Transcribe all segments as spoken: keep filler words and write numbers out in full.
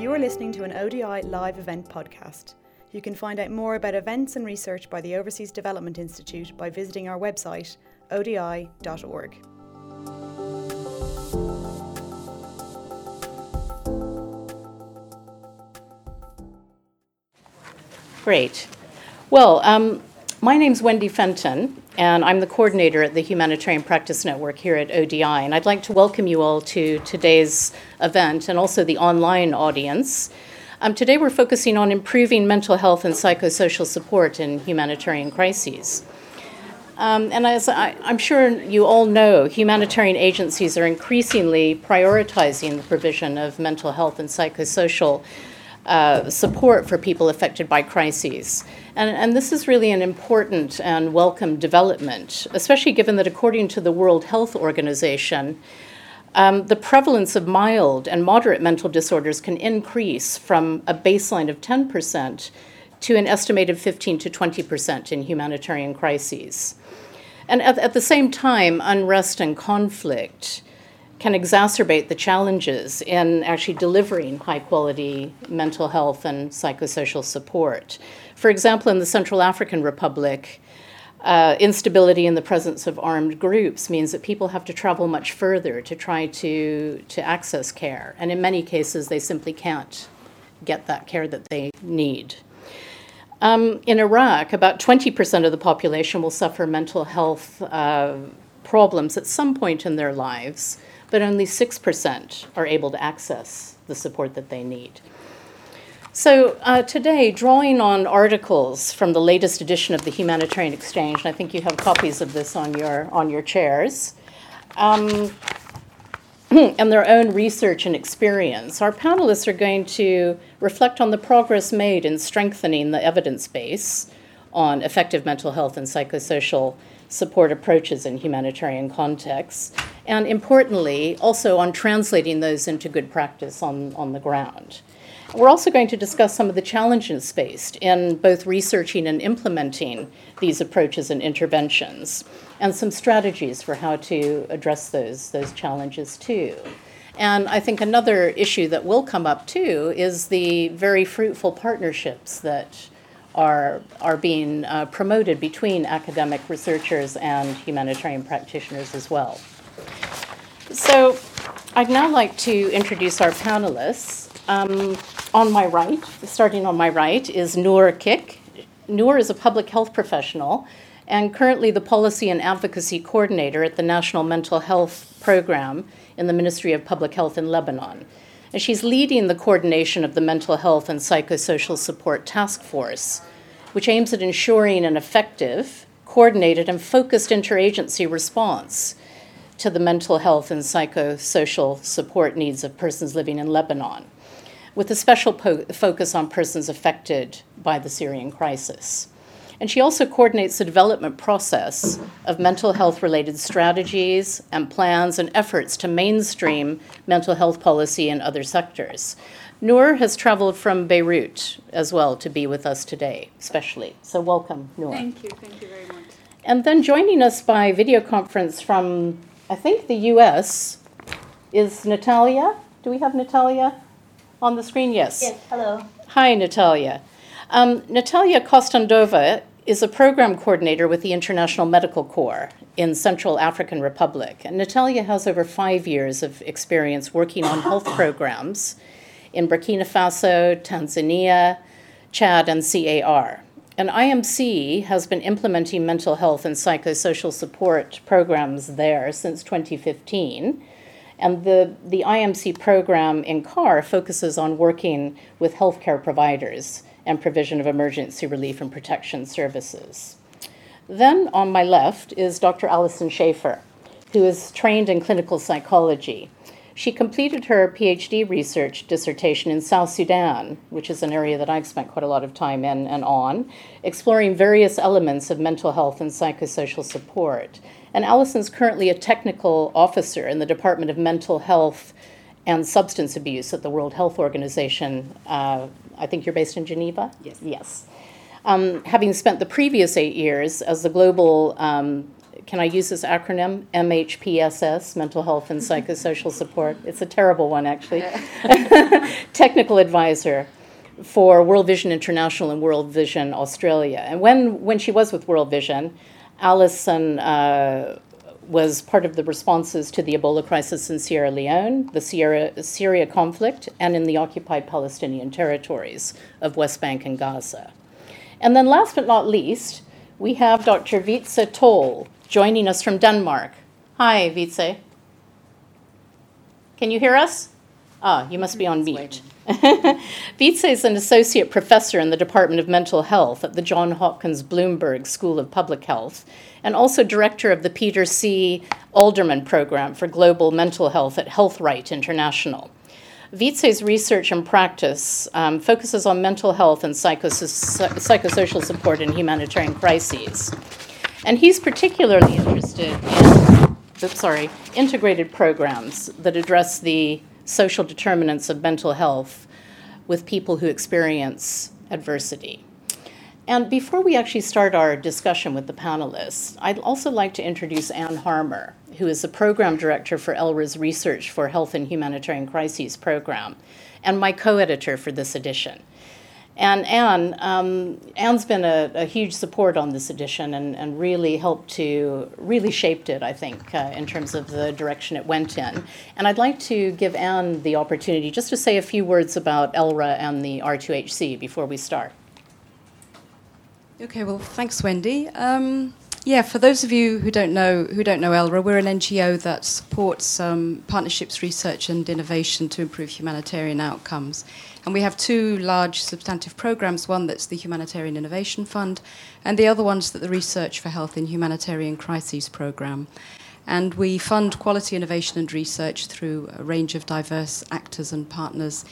You are listening to an O D I live event podcast. You can find out more about events and research by the Overseas Development Institute by visiting our website, O D I dot org. Great. Well, um, my name's Wendy Fenton, and I'm the coordinator at the Humanitarian Practice Network here at O D I, and I'd like to welcome you all to today's event and also the online audience. Um, today we're focusing on improving mental health and psychosocial support in humanitarian crises. Um, and as I, I'm sure you all know, humanitarian agencies are increasingly prioritizing the provision of mental health and psychosocial Uh, support for people affected by crises. And, and this is really an important and welcome development, especially given that according to the World Health Organization, um, the prevalence of mild and moderate mental disorders can increase from a baseline of ten percent to an estimated fifteen to twenty percent in humanitarian crises. And at, at the same time, unrest and conflict can exacerbate the challenges in actually delivering high-quality mental health and psychosocial support. For example, in the Central African Republic, uh, instability in the presence of armed groups means that people have to travel much further to try to, to access care, and in many cases they simply can't get that care that they need. Um, in Iraq, about twenty percent of the population will suffer mental health uh, problems at some point in their lives, but only six percent are able to access the support that they need. So uh, today, drawing on articles from the latest edition of the Humanitarian Exchange, and I think you have copies of this on your, on your chairs, um, and their own research and experience, our panelists are going to reflect on the progress made in strengthening the evidence base on effective mental health and psychosocial support approaches in humanitarian contexts, and importantly, also on translating those into good practice on, on the ground. We're also going to discuss some of the challenges faced in both researching and implementing these approaches and interventions, and some strategies for how to address those, those challenges too. And I think another issue that will come up too is the very fruitful partnerships that Are, are being uh, promoted between academic researchers and humanitarian practitioners as well. So I'd now like to introduce our panelists. Um, on my right, starting on my right, is Noor Kik. Noor is a public health professional and currently the policy and advocacy coordinator at the National Mental Health Program in the Ministry of Public Health in Lebanon. And she's leading the coordination of the Mental Health and Psychosocial Support Task Force, which aims at ensuring an effective, coordinated, and focused interagency response to the mental health and psychosocial support needs of persons living in Lebanon, with a special po- focus on persons affected by the Syrian crisis. And she also coordinates the development process of mental health-related strategies and plans and efforts to mainstream mental health policy in other sectors. Noor has traveled from Beirut as well to be with us today, especially. So welcome, Noor. Thank you. Thank you very much. And then joining us by video conference from, I think, the U S is Natalia. Do we have Natalia on the screen? Yes. Yes, hello. Hi, Natalia. Um, Natalia Kostandova is a program coordinator with the International Medical Corps in Central African Republic. And Natalia has over five years of experience working on health programs in Burkina Faso, Tanzania, Chad, and C A R. And I M C has been implementing mental health and psychosocial support programs there since twenty fifteen. And the, the I M C program in C A R focuses on working with healthcare providers and provision of emergency relief and protection services. Then on my left is Doctor Allison Schaefer, who is trained in clinical psychology. She completed her PhD research dissertation in South Sudan, which is an area that I've spent quite a lot of time in and on, exploring various elements of mental health and psychosocial support. And Allison's currently a technical officer in the Department of Mental Health and Substance Abuse at the World Health Organization. Uh, I think you're based in Geneva? Yes. Yes. Um, having spent the previous eight years as the global um, can I use this acronym? M H P S S, Mental Health and Psychosocial Support. It's a terrible one, actually. Technical advisor for World Vision International and World Vision Australia. And when, when she was with World Vision, Allison uh, was part of the responses to the Ebola crisis in Sierra Leone, the Sierra, Syria conflict, and in the occupied Palestinian territories of West Bank and Gaza. And then last but not least, we have Doctor Wietse Tol joining us from Denmark. Hi, Wietse. Can you hear us? Ah, you must be on mute. Wietse is an associate professor in the Department of Mental Health at the Johns Hopkins Bloomberg School of Public Health, and also director of the Peter C. Alderman Program for Global Mental Health at HealthRight International. Wietse's research and practice um, focuses on mental health and psychoso- psychosocial support in humanitarian crises. And he's particularly interested in oops, sorry, integrated programs that address the social determinants of mental health with people who experience adversity. And before we actually start our discussion with the panelists, I'd also like to introduce Anne Harmer, who is the program director for Elrha's Research for Health and Humanitarian Crises program, and my co-editor for this edition. And Anne, um, Anne's been a, a huge support on this edition and, and really helped to, really shaped it, I think, uh, in terms of the direction it went in. And I'd like to give Anne the opportunity just to say a few words about Elrha and the R two H C before we start. Okay, well, thanks, Wendy. Um, yeah, for those of you who don't know who don't know Elrha, we're an N G O that supports um, partnerships, research and innovation to improve humanitarian outcomes. And we have two large substantive programs, one that's the Humanitarian Innovation Fund, and the other one's that the Research for Health and Humanitarian Crises program. And we fund quality innovation and research through a range of diverse actors and partners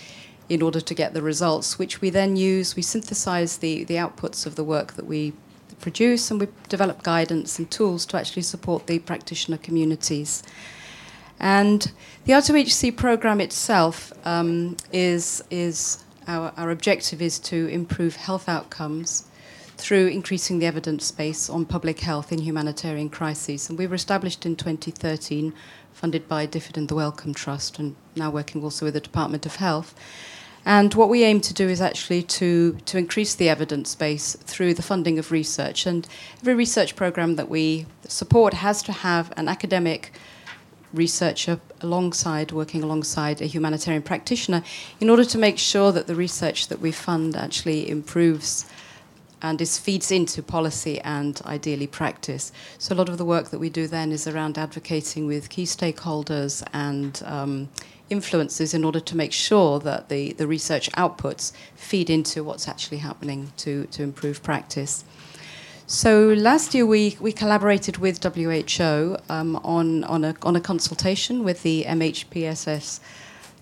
in order to get the results, which we then use. We synthesize the, the outputs of the work that we produce, and we develop guidance and tools to actually support the practitioner communities. And the R two H C program itself um, is, is our, our objective is to improve health outcomes through increasing the evidence base on public health in humanitarian crises. And we were established in twenty thirteen, funded by D F I D and the Wellcome Trust, and now working also with the Department of Health. And what we aim to do is actually to, to increase the evidence base through the funding of research. And every research program that we support has to have an academic researcher alongside, working alongside a humanitarian practitioner in order to make sure that the research that we fund actually improves and this feeds into policy and ideally practice. So a lot of the work that we do then is around advocating with key stakeholders and um, influencers in order to make sure that the, the research outputs feed into what's actually happening to, to improve practice. So last year we, we collaborated with W H O um, on, on, a, on a consultation with the M H P S S,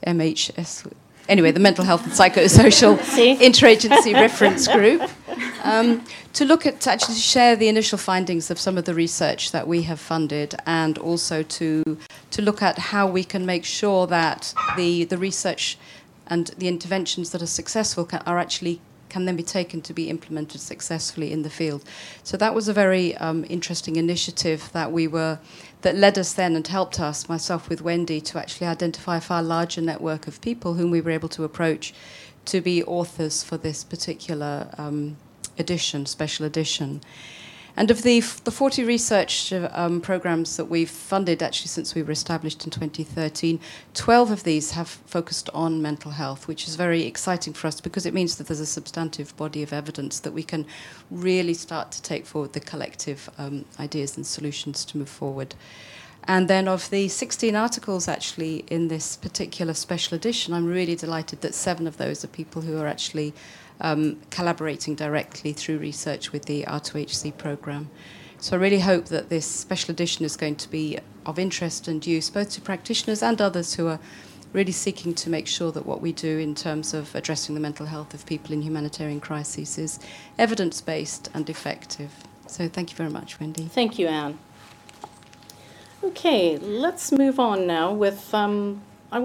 M H S, anyway, the Mental Health and Psychosocial Interagency Reference Group, um, to look at, to actually share the initial findings of some of the research that we have funded, and also to, to look at how we can make sure that the, the research and the interventions that are successful can, are actually can then be taken to be implemented successfully in the field. So that was a very um, interesting initiative that we were, that led us then and helped us, myself with Wendy, to actually identify a far larger network of people whom we were able to approach to be authors for this particular um, edition, special edition. And of the the forty research um, programs that we've funded actually since we were established in twenty thirteen, twelve of these have focused on mental health, which is very exciting for us because it means that there's a substantive body of evidence that we can really start to take forward the collective um, ideas and solutions to move forward. And then of the sixteen articles actually in this particular special edition, I'm really delighted that seven of those are people who are actually Um, collaborating directly through research with the R two H C program. So I really hope that this special edition is going to be of interest and use both to practitioners and others who are really seeking to make sure that what we do in terms of addressing the mental health of people in humanitarian crises is evidence-based and effective. So thank you very much, Wendy. Thank you, Anne. Okay, let's move on now with um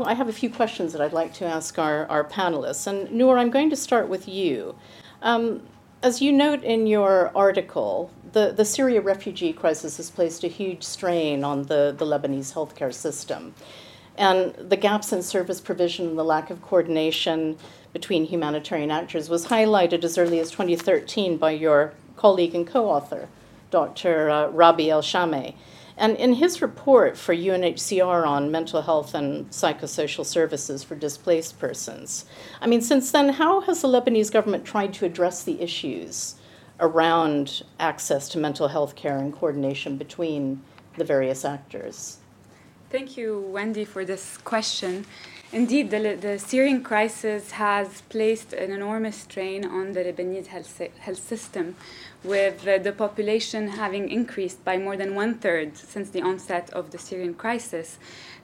I have a few questions that I'd like to ask our, our panelists. And Noor, I'm going to start with you. Um, as you note in your article, the, the Syria refugee crisis has placed a huge strain on the, the Lebanese healthcare system. And the gaps in service provision and the lack of coordination between humanitarian actors was highlighted as early as twenty thirteen by your colleague and co-author, Doctor Uh, Rabi El-Shameh. And in his report for U N H C R on mental health and psychosocial services for displaced persons, I mean, since then, how has the Lebanese government tried to address the issues around access to mental health care and coordination between the various actors? Thank you, Wendy, for this question. Indeed, the, the Syrian crisis has placed an enormous strain on the Lebanese health, health system, with the, the population having increased by more than one-third since the onset of the Syrian crisis.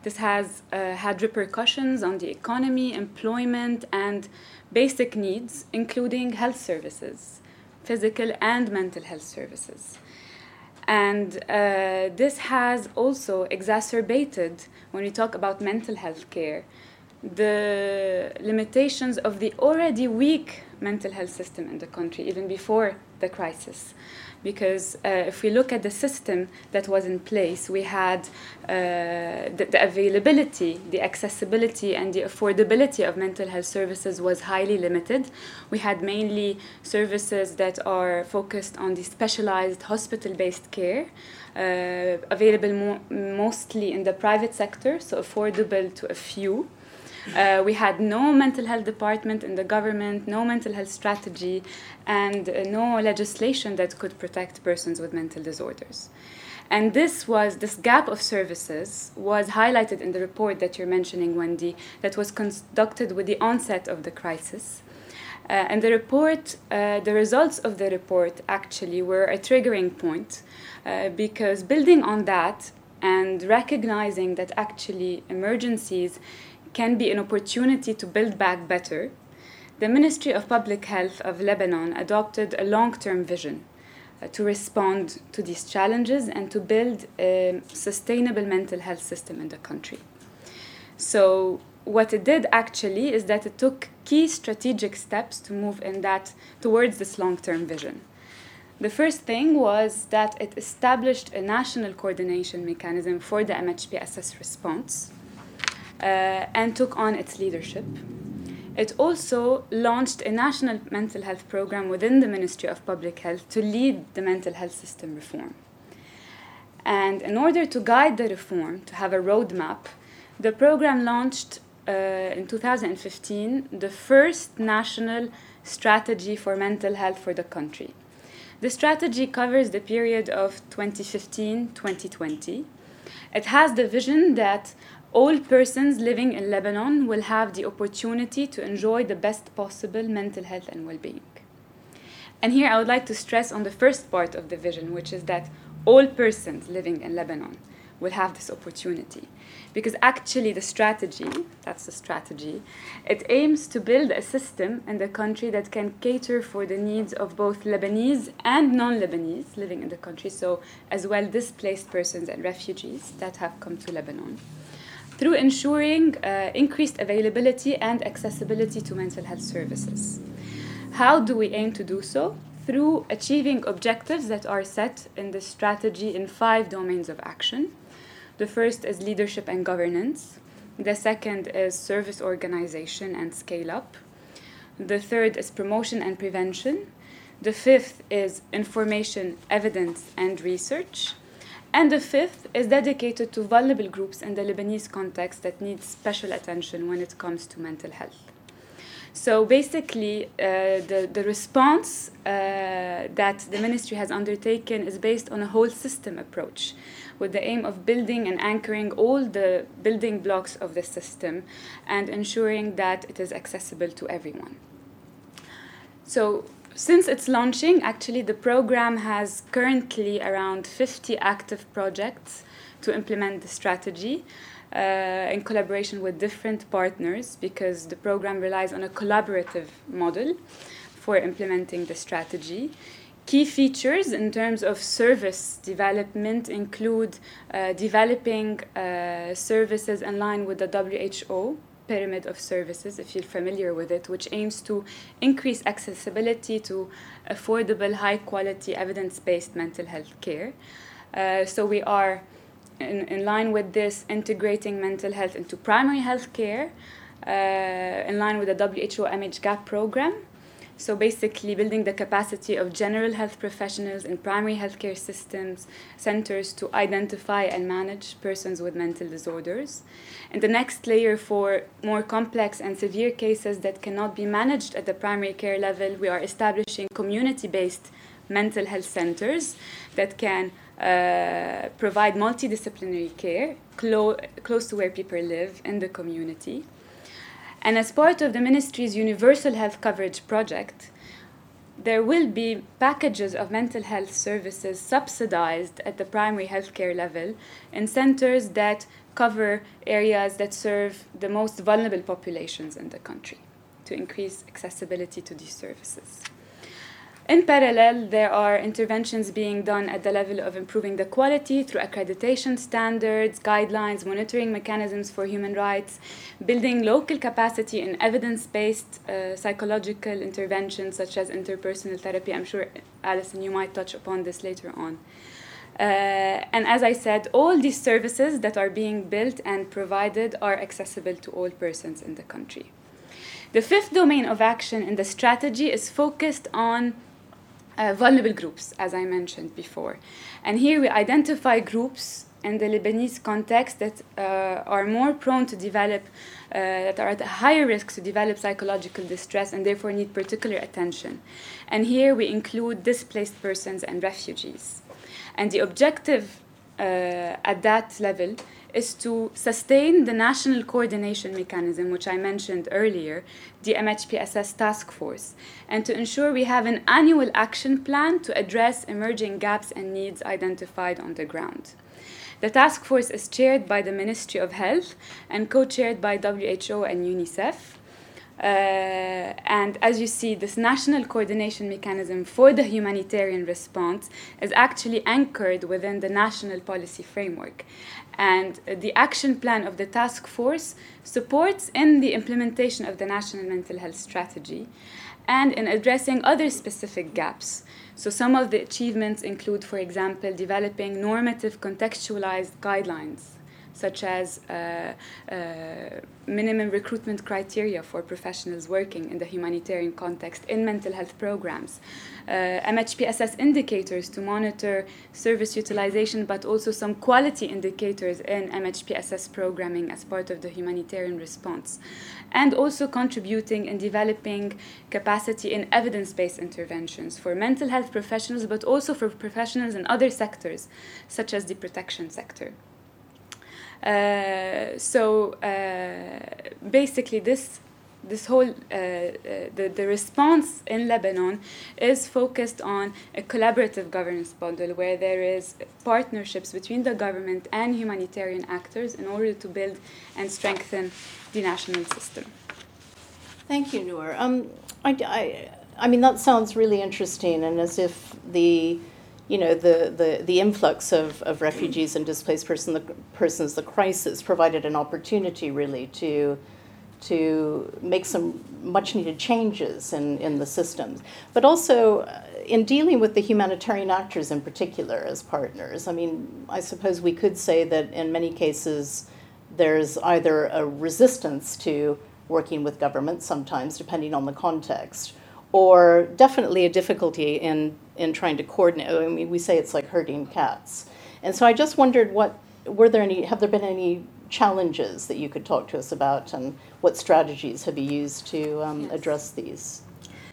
This has uh, had repercussions on the economy, employment, and basic needs, including health services, physical and mental health services. And uh, this has also exacerbated, when we talk about mental health care, the limitations of the already weak mental health system in the country, even before the crisis. Because uh, if we look at the system that was in place, we had uh, the, the availability, the accessibility, and the affordability of mental health services was highly limited. We had mainly services that are focused on the specialized hospital-based care, uh, available mo- mostly in the private sector, so affordable to a few. Uh, we had no mental health department in the government, no mental health strategy, and uh, no legislation that could protect persons with mental disorders. And this was this gap of services was highlighted in the report that you're mentioning, Wendy, that was conducted with the onset of the crisis. Uh, and the report, uh, the results of the report actually were a triggering point, uh, because building on that and recognizing that actually emergencies can be an opportunity to build back better, the Ministry of Public Health of Lebanon adopted a long-term vision uh, to respond to these challenges and to build a sustainable mental health system in the country. So what it did actually is that it took key strategic steps to move in that towards this long-term vision. The first thing was that it established a national coordination mechanism for the M H P S S response, Uh, and took on its leadership. It also launched a national mental health program within the Ministry of Public Health to lead the mental health system reform. And in order to guide the reform, to have a roadmap, the program launched uh, in two thousand fifteen the first national strategy for mental health for the country. The strategy covers the period of twenty fifteen to twenty twenty. It has the vision that all persons living in Lebanon will have the opportunity to enjoy the best possible mental health and well-being. And here I would like to stress on the first part of the vision, which is that all persons living in Lebanon will have this opportunity. Because actually the strategy, that's the strategy, it aims to build a system in the country that can cater for the needs of both Lebanese and non-Lebanese living in the country, so as well displaced persons and refugees that have come to Lebanon, through ensuring uh, increased availability and accessibility to mental health services. How do we aim to do so? Through achieving objectives that are set in the strategy in five domains of action. The first is leadership and governance. The second is service organization and scale-up. The third is promotion and prevention. The fifth is information, evidence, and research. And the fifth is dedicated to vulnerable groups in the Lebanese context that need special attention when it comes to mental health. So basically, uh, the, the response uh, that the ministry has undertaken is based on a whole system approach, with the aim of building and anchoring all the building blocks of the system and ensuring that it is accessible to everyone. So since its launching, actually, the program has currently around fifty active projects to implement the strategy uh, in collaboration with different partners, because the program relies on a collaborative model for implementing the strategy. Key features in terms of service development include uh, developing uh, services in line with the W H O pyramid of services, if you're familiar with it, which aims to increase accessibility to affordable, high-quality, evidence-based mental health care. Uh, so we are, in, in line with this, integrating mental health into primary health care, uh, in line with the W H O M H G A P program. So basically building the capacity of general health professionals in primary healthcare systems, centers to identify and manage persons with mental disorders. And the next layer for more complex and severe cases that cannot be managed at the primary care level, we are establishing community-based mental health centers that can uh, provide multidisciplinary care clo- close to where people live in the community. And as part of the Ministry's Universal Health Coverage Project, there will be packages of mental health services subsidized at the primary healthcare level in centers that cover areas that serve the most vulnerable populations in the country to increase accessibility to these services. In parallel, there are interventions being done at the level of improving the quality through accreditation standards, guidelines, monitoring mechanisms for human rights, building local capacity in evidence-based uh, psychological interventions such as interpersonal therapy. I'm sure, Allison, you might touch upon this later on. Uh, and as I said, all these services that are being built and provided are accessible to all persons in the country. The fifth domain of action in the strategy is focused on Uh, vulnerable groups, as I mentioned before. And here we identify groups in the Lebanese context that uh, are more prone to develop, uh, that are at a higher risk to develop psychological distress and therefore need particular attention. And here we include displaced persons and refugees. And the objective uh, at that level is to sustain the national coordination mechanism, which I mentioned earlier, the M H P S S task force, and to ensure we have an annual action plan to address emerging gaps and needs identified on the ground. The task force is chaired by the Ministry of Health and co-chaired by W H O and UNICEF. Uh, and as you see, this national coordination mechanism for the humanitarian response is actually anchored within the national policy framework. And the action plan of the task force supports in the implementation of the national mental health strategy and in addressing other specific gaps. So some of the achievements include, for example, developing normative contextualized guidelines, such as uh, uh, minimum recruitment criteria for professionals working in the humanitarian context in mental health programs, uh, M H P S S indicators to monitor service utilization, but also some quality indicators in M H P S S programming as part of the humanitarian response, and also contributing and developing capacity in evidence-based interventions for mental health professionals, but also for professionals in other sectors, such as the protection sector. Uh, so uh, basically this this whole, uh, uh, the, the response in Lebanon is focused on a collaborative governance model where there is partnerships between the government and humanitarian actors in order to build and strengthen the national system. Thank you, Noor. Um, I, I, I mean, that sounds really interesting, and as if the you know, the, the, the influx of, of refugees and displaced person, the, persons, the crisis, provided an opportunity really to to make some much-needed changes in, in the systems. But also in dealing with the humanitarian actors in particular as partners. I mean, I suppose we could say that in many cases there's either a resistance to working with government sometimes, depending on the context, or definitely a difficulty in in trying to coordinate. I mean, we say it's like herding cats. And so I just wondered, what were there any, have there been any challenges that you could talk to us about, and what strategies have you used to um, yes. address these?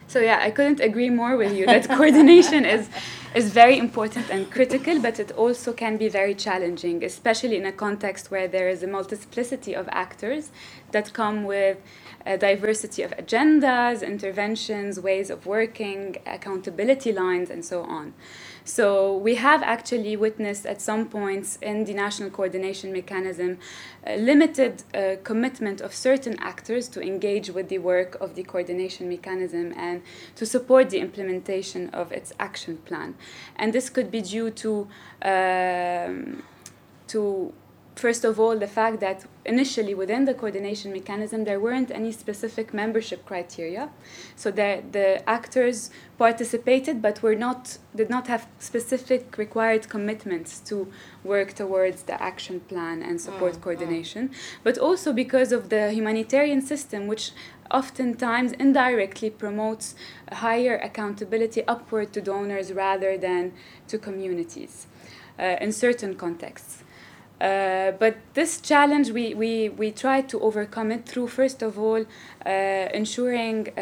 So yeah, I couldn't agree more with you that coordination is is very important and critical, but it also can be very challenging, especially in a context where there is a multiplicity of actors that come with a diversity of agendas, interventions, ways of working, accountability lines, and so on. So we have actually witnessed at some points in the national coordination mechanism a limited uh, commitment of certain actors to engage with the work of the coordination mechanism and to support the implementation of its action plan. And this could be due to um, to First of all, the fact that initially within the coordination mechanism, there weren't any specific membership criteria. So the, the actors participated but were not did not have specific required commitments to work towards the action plan and support mm, coordination. Mm. But also because of the humanitarian system, which oftentimes indirectly promotes higher accountability upward to donors rather than to communities uh, in certain contexts. Uh, but this challenge, we, we, we try to overcome it through, first of all, uh, ensuring uh,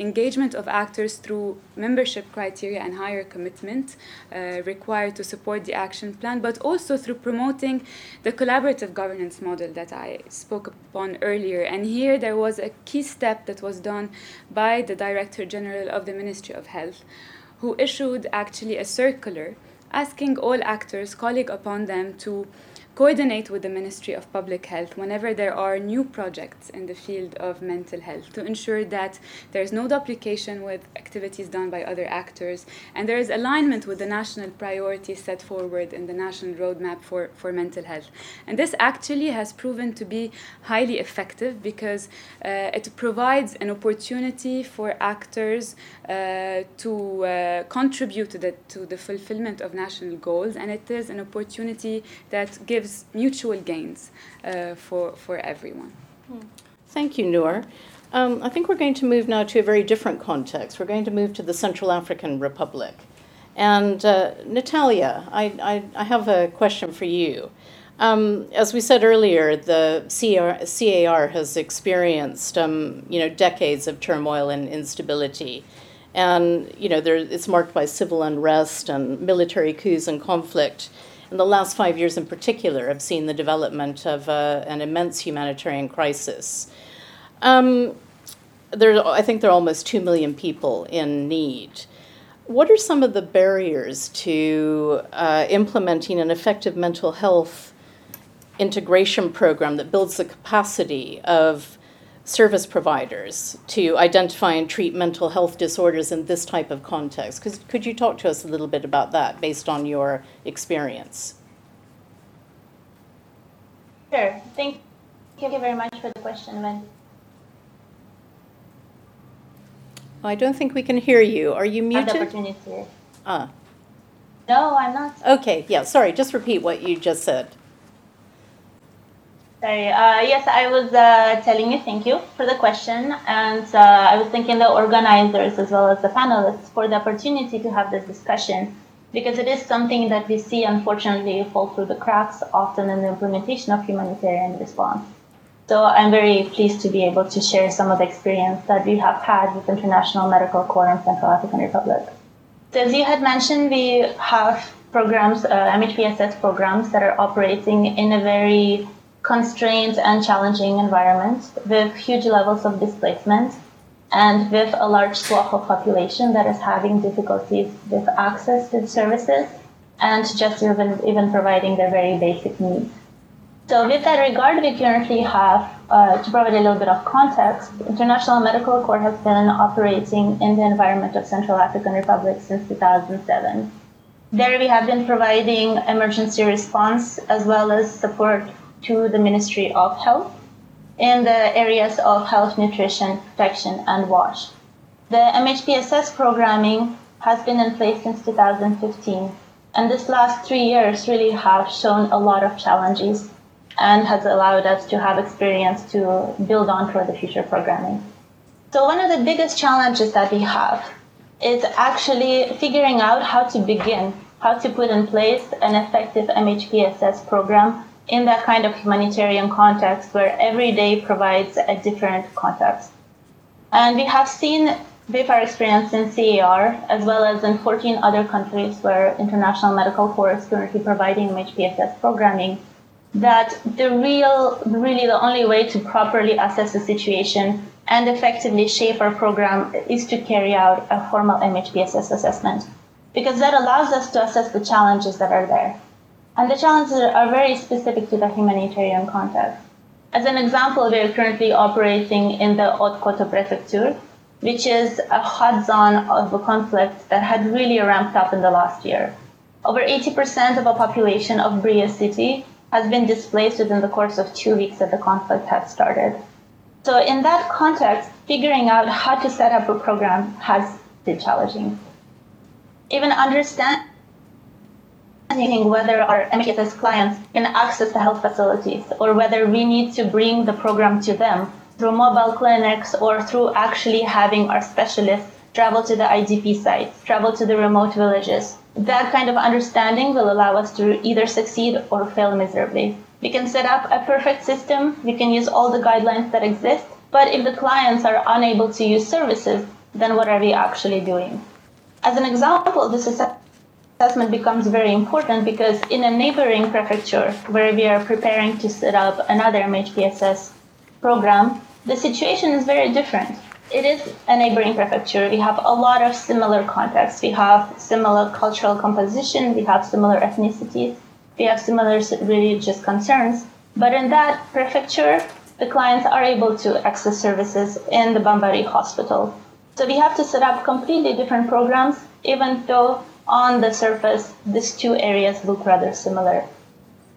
engagement of actors through membership criteria and higher commitment uh, required to support the action plan, but also through promoting the collaborative governance model that I spoke upon earlier. And here there was a key step that was done by the Director General of the Ministry of Health, who issued actually a circular asking all actors, calling upon them to coordinate with the Ministry of Public Health whenever there are new projects in the field of mental health to ensure that there is no duplication with activities done by other actors and there is alignment with the national priorities set forward in the National Roadmap for, for Mental Health. And this actually has proven to be highly effective because uh, it provides an opportunity for actors uh, to uh, contribute to the, to the fulfillment of national goals, and it is an opportunity that gives mutual gains uh, for, for everyone. Thank you, Noor. Um, I think we're going to move now to a very different context. We're going to move to the Central African Republic. And uh, Natalia, I, I, I have a question for you. Um, as we said earlier, the C A R, C A R has experienced um, you know, decades of turmoil and instability. And you know, there, it's marked by civil unrest and military coups and conflict. And the last five years in particular have seen the development of uh, an immense humanitarian crisis. Um, there, I think there are almost two million people in need. What are some of the barriers to uh, implementing an effective mental health integration program that builds the capacity of service providers to identify and treat mental health disorders in this type of context? Could, could you talk to us a little bit about that based on your experience? Sure. Thank you very much for the question, Wendy. I don't think we can hear you. Are you muted? Opportunity. Ah. No, I'm not. Okay, yeah, sorry. Just repeat what you just said. Sorry. Uh, yes, I was uh, telling you thank you for the question, and uh, I was thanking the organizers as well as the panelists for the opportunity to have this discussion, because it is something that we see, unfortunately, fall through the cracks often in the implementation of humanitarian response. So I'm very pleased to be able to share some of the experience that we have had with International Medical Corps in Central African Republic. So as you had mentioned, we have programs, uh, M H P S S programs that are operating in a very constrained and challenging environment with huge levels of displacement and with a large swath of population that is having difficulties with access to services and just even, even providing their very basic needs. So with that regard, we currently have, uh, to provide a little bit of context, International Medical Corps has been operating in the environment of Central African Republic since two thousand seven. There we have been providing emergency response as well as support to the Ministry of Health in the areas of health, nutrition, protection, and WASH. The M H P S S programming has been in place since two thousand fifteen, and this last three years really have shown a lot of challenges and has allowed us to have experience to build on for the future programming. So one of the biggest challenges that we have is actually figuring out how to begin, how to put in place an effective M H P S S program in that kind of humanitarian context where every day provides a different context. And we have seen with our experience in C A R, as well as in fourteen other countries where International Medical Corps is currently providing M H P S S programming, that the real, really the only way to properly assess the situation and effectively shape our program is to carry out a formal M H P S S assessment, because that allows us to assess the challenges that are there. And the challenges are very specific to the humanitarian context. As an example, we are currently operating in the Haute-Kotto Prefecture, which is a hot zone of a conflict that had really ramped up in the last year. Over eighty percent of the population of Bria city has been displaced within the course of two weeks that the conflict has started. So in that context, figuring out how to set up a program has been challenging. Even understanding whether our M H P S S clients can access the health facilities or whether we need to bring the program to them through mobile clinics or through actually having our specialists travel to the I D P sites, travel to the remote villages. That kind of understanding will allow us to either succeed or fail miserably. We can set up a perfect system, we can use all the guidelines that exist, but if the clients are unable to use services, then what are we actually doing? As an example, this assessment becomes very important because in a neighboring prefecture where we are preparing to set up another M H P S S program, the situation is very different. It is a neighboring prefecture. We have a lot of similar contexts. We have similar cultural composition, we have similar ethnicities. We have similar religious concerns, but in that prefecture, the clients are able to access services in the Bambari hospital. So we have to set up completely different programs, even though on the surface, these two areas look rather similar.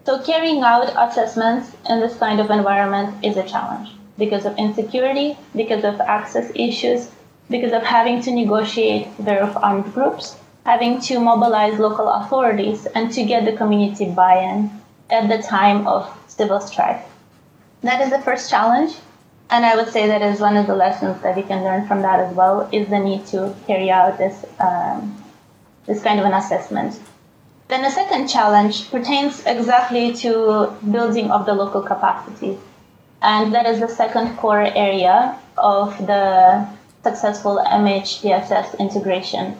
So carrying out assessments in this kind of environment is a challenge because of insecurity, because of access issues, because of having to negotiate with armed groups, having to mobilize local authorities and to get the community buy-in at the time of civil strife. That is the first challenge, and I would say that is one of the lessons that we can learn from that as well, is the need to carry out this, um, this kind of an assessment. Then the second challenge pertains exactly to building of the local capacity, and that is the second core area of the successful M H P S S integration.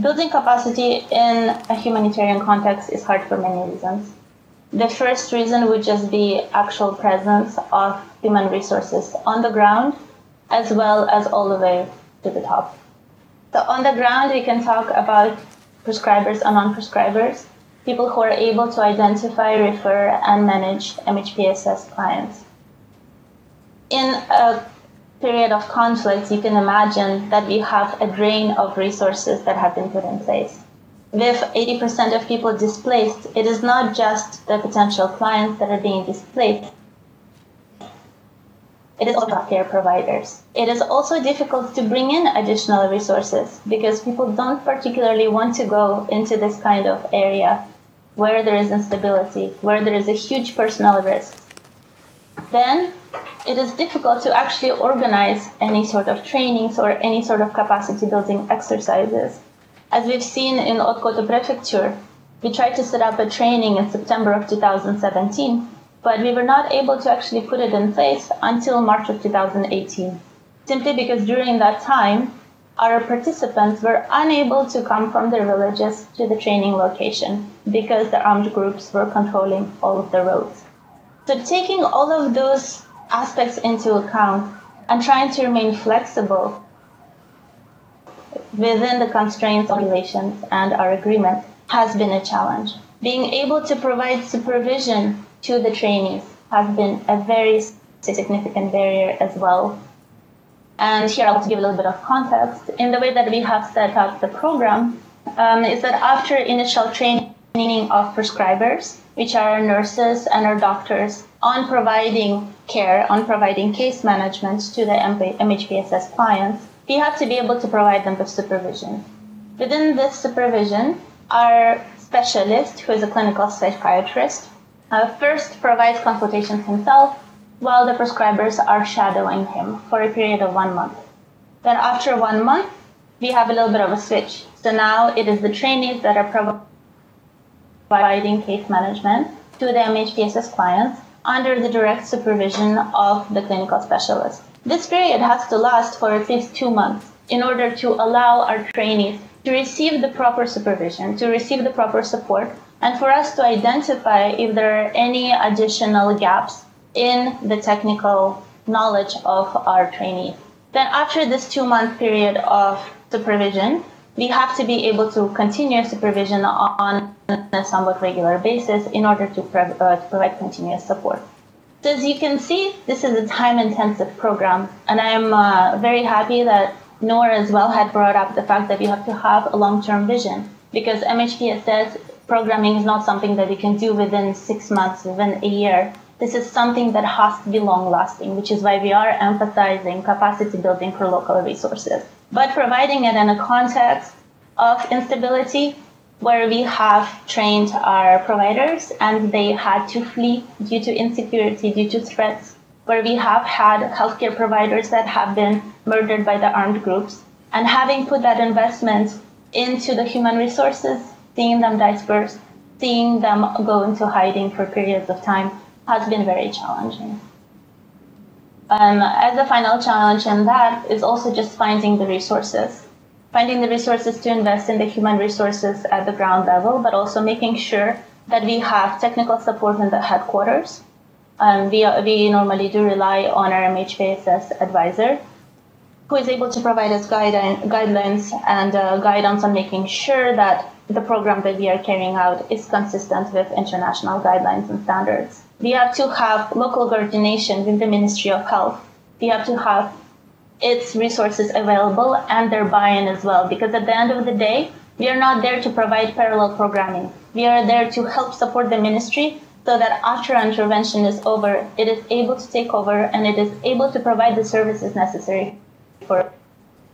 Building capacity in a humanitarian context is hard for many reasons. The first reason would just be actual presence of human resources on the ground, as well as all the way to the top. So on the ground, we can talk about prescribers and non-prescribers, people who are able to identify, refer, and manage M H P S S clients. In a period of conflict, you can imagine that we have a drain of resources that have been put in place. With eighty percent of people displaced, it is not just the potential clients that are being displaced. It is also care providers. It is also difficult to bring in additional resources because people don't particularly want to go into this kind of area where there is instability, where there is a huge personal risk. Then it is difficult to actually organize any sort of trainings or any sort of capacity building exercises. As we've seen in Haute-Kotto Prefecture, we tried to set up a training in September of two thousand seventeen, but we were not able to actually put it in place until March of two thousand eighteen, simply because during that time, our participants were unable to come from their villages to the training location because the armed groups were controlling all of the roads. So taking all of those aspects into account and trying to remain flexible within the constraints, regulations, and our agreement has been a challenge. Being able to provide supervision to the trainees has been a very significant barrier as well. And here I'll give a little bit of context. In the way that we have set up the program um, is that after initial training of prescribers, which are our nurses and our doctors, on providing care, on providing case management to the M H P S S clients, we have to be able to provide them with supervision. Within this supervision, our specialist, who is a clinical psychiatrist, uh, first provides consultations himself while the prescribers are shadowing him for a period of one month. Then after one month, we have a little bit of a switch. So now it is the trainees that are providing providing case management to the M H P S S clients under the direct supervision of the clinical specialist. This period has to last for at least two months in order to allow our trainees to receive the proper supervision, to receive the proper support, and for us to identify if there are any additional gaps in the technical knowledge of our trainees. Then after this two-month period of supervision, we have to be able to continue supervision on a somewhat regular basis in order to, pre- uh, to provide continuous support. So as you can see, this is a time-intensive program, and I'm uh, very happy that Noor as well had brought up the fact that you have to have a long-term vision, because M H P S S Programming is not something that you can do within six months, within a year. This is something that has to be long-lasting, which is why we are emphasizing capacity building for local resources. But providing it in a context of instability where we have trained our providers and they had to flee due to insecurity, due to threats, where we have had healthcare providers that have been murdered by the armed groups. And having put that investment into the human resources, seeing them disperse, seeing them go into hiding for periods of time, has been very challenging. Um, as a final challenge in that is also just finding the resources. Finding the resources to invest in the human resources at the ground level, but also making sure that we have technical support in the headquarters. Um, we, we normally do rely on our M H P S S advisor, who is able to provide us guidance, guidelines and uh, guidance on making sure that the program that we are carrying out is consistent with international guidelines and standards. We have to have local coordination with the Ministry of Health. We have to have its resources available and their buy-in as well, because at the end of the day, we are not there to provide parallel programming. We are there to help support the ministry so that after intervention is over, it is able to take over and it is able to provide the services necessary for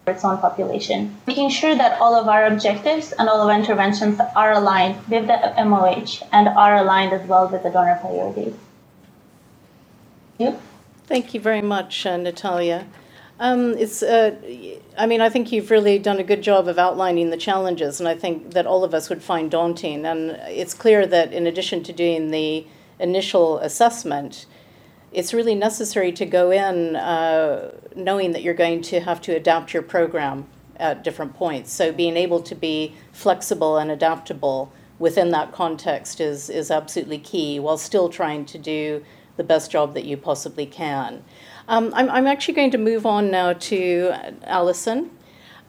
its own population, making sure that all of our objectives and all of our interventions are aligned with the M O H and are aligned as well with the donor priorities. Thank you. Thank you very much, uh, Natalia. Um, it's, uh, I mean, I think you've really done a good job of outlining the challenges, and I think that all of us would find daunting. And it's clear that in addition to doing the initial assessment, it's really necessary to go in uh, knowing that you're going to have to adapt your program at different points. So being able to be flexible and adaptable within that context is, is absolutely key, while still trying to do the best job that you possibly can. Um, I'm, I'm actually going to move on now to Allison.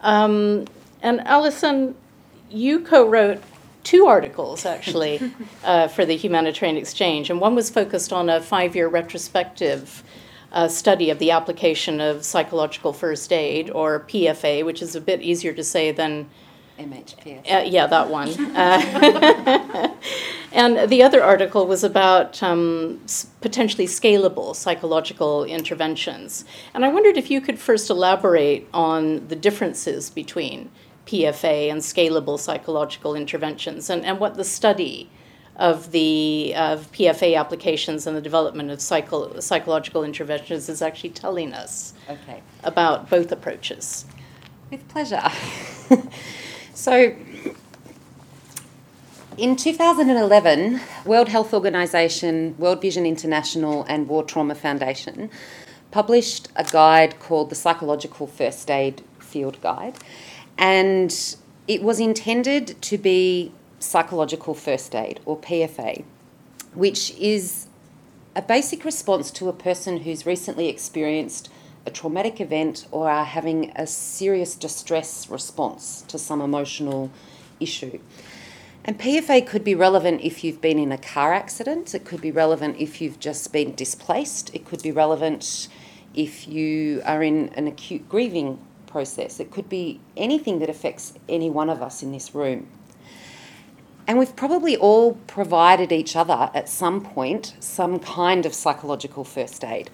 Um, and Allison, you co-wrote two articles, actually, uh, for the Humanitarian Exchange. And one was focused on a five-year retrospective uh, study of the application of psychological first aid, or P F A, which is a bit easier to say than M H P S S. Uh, yeah, that one. Uh, and the other article was about um, s- potentially scalable psychological interventions. And I wondered if you could first elaborate on the differences between P F A and scalable psychological interventions, and, and what the study of the of P F A applications and the development of psycho, psychological interventions is actually telling us okay. about both approaches. With pleasure. So, in two thousand eleven, World Health Organization, World Vision International, and War Trauma Foundation published a guide called the Psychological First Aid Field Guide. And it was intended to be psychological first aid, or P F A, which is a basic response to a person who's recently experienced a traumatic event or are having a serious distress response to some emotional issue. And P F A could be relevant if you've been in a car accident. It could be relevant if you've just been displaced. It could be relevant if you are in an acute grieving process. It could be anything that affects any one of us in this room. And we've probably all provided each other at some point some kind of psychological first aid.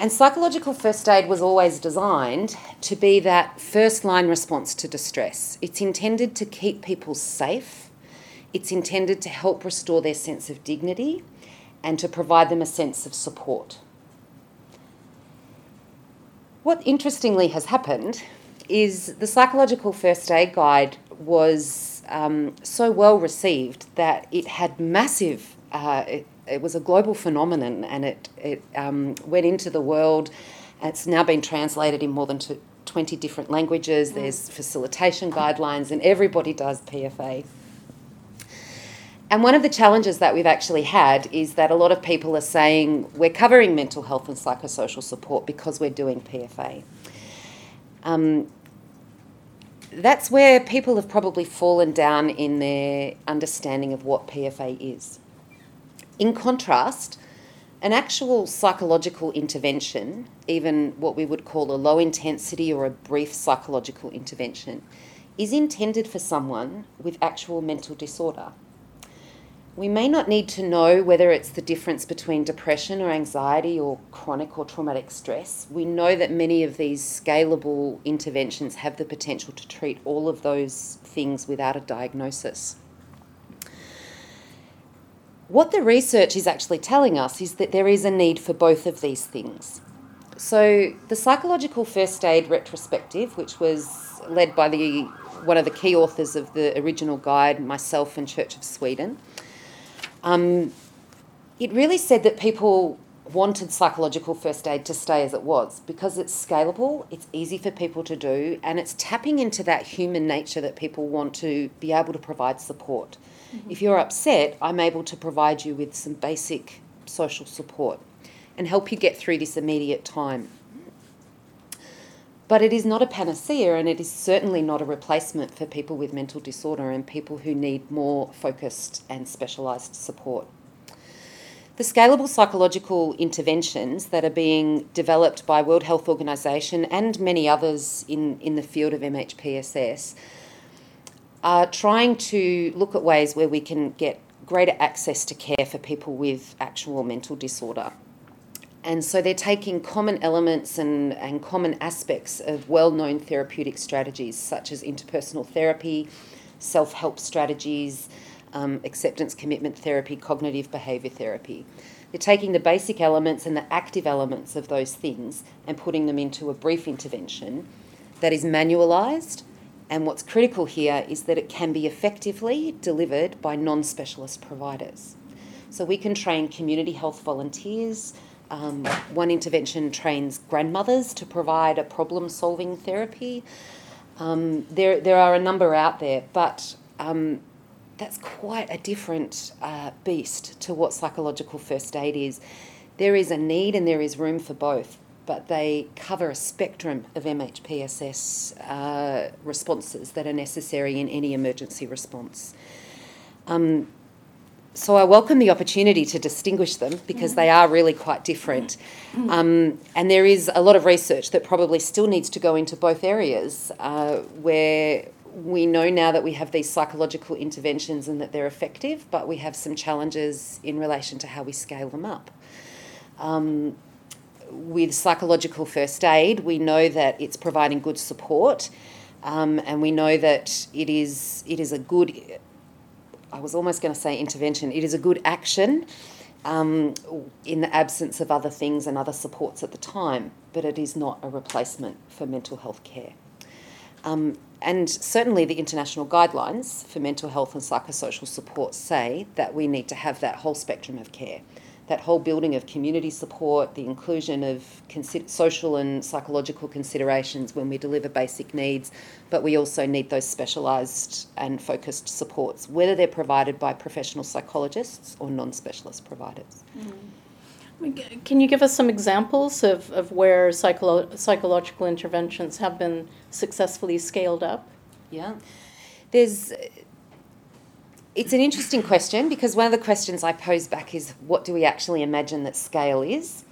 And psychological first aid was always designed to be that first line response to distress. It's intended to keep people safe. It's intended to help restore their sense of dignity and to provide them a sense of support. What interestingly has happened is the Psychological First Aid Guide was um, so well received that it had massive, uh, it, it was a global phenomenon, and it, it um, went into the world. It's now been translated in more than twenty different languages. There's facilitation guidelines and everybody does P F A. And one of the challenges that we've actually had is that a lot of people are saying we're covering mental health and psychosocial support because we're doing P F A. Um, that's where people have probably fallen down in their understanding of what P F A is. In contrast, an actual psychological intervention, even what we would call a low intensity or a brief psychological intervention, is intended for someone with actual mental disorder. We may not need to know whether it's the difference between depression or anxiety or chronic or traumatic stress. We know that many of these scalable interventions have the potential to treat all of those things without a diagnosis. What the research is actually telling us is that there is a need for both of these things. So the Psychological First Aid Retrospective, which was led by the one of the key authors of the original guide, myself and Church of Sweden, Um, it really said that people wanted psychological first aid to stay as it was because it's scalable, it's easy for people to do, and it's tapping into that human nature that people want to be able to provide support. Mm-hmm. If you're upset, I'm able to provide you with some basic social support and help you get through this immediate time. But it is not a panacea, and it is certainly not a replacement for people with mental disorder and people who need more focused and specialised support. The scalable psychological interventions that are being developed by World Health Organization and many others in, in the field of M H P S S are trying to look at ways where we can get greater access to care for people with actual mental disorder. And so they're taking common elements and, and common aspects of well-known therapeutic strategies such as interpersonal therapy, self-help strategies, um, acceptance commitment therapy, cognitive behaviour therapy. They're taking the basic elements and the active elements of those things and putting them into a brief intervention that is manualised. And what's critical here is that it can be effectively delivered by non-specialist providers. So we can train community health volunteers. Um, one intervention trains grandmothers to provide a problem-solving therapy. Um, there, there are a number out there, but um, that's quite a different uh, beast to what psychological first aid is. There is a need and there is room for both, but they cover a spectrum of M H P S S uh, responses that are necessary in any emergency response. Um, So I welcome the opportunity to distinguish them because they are really quite different. Um, and there is a lot of research that probably still needs to go into both areas uh, where we know now that we have these psychological interventions and that they're effective, but we have some challenges in relation to how we scale them up. Um, with psychological first aid, we know that it's providing good support, um, and we know that it is it is a good... I was almost going to say intervention. It is a good action um, in the absence of other things and other supports at the time, but it is not a replacement for mental health care. Um, and certainly the international guidelines for mental health and psychosocial support say that we need to have that whole spectrum of care, that whole building of community support, the inclusion of consider- social and psychological considerations when we deliver basic needs, but we also need those specialised and focused supports, whether they're provided by professional psychologists or non-specialist providers. Mm. Can you give us some examples of, of where psycholo- psychological interventions have been successfully scaled up? Yeah. There's... It's an interesting question because one of the questions I pose back is, what do we actually imagine that scale is?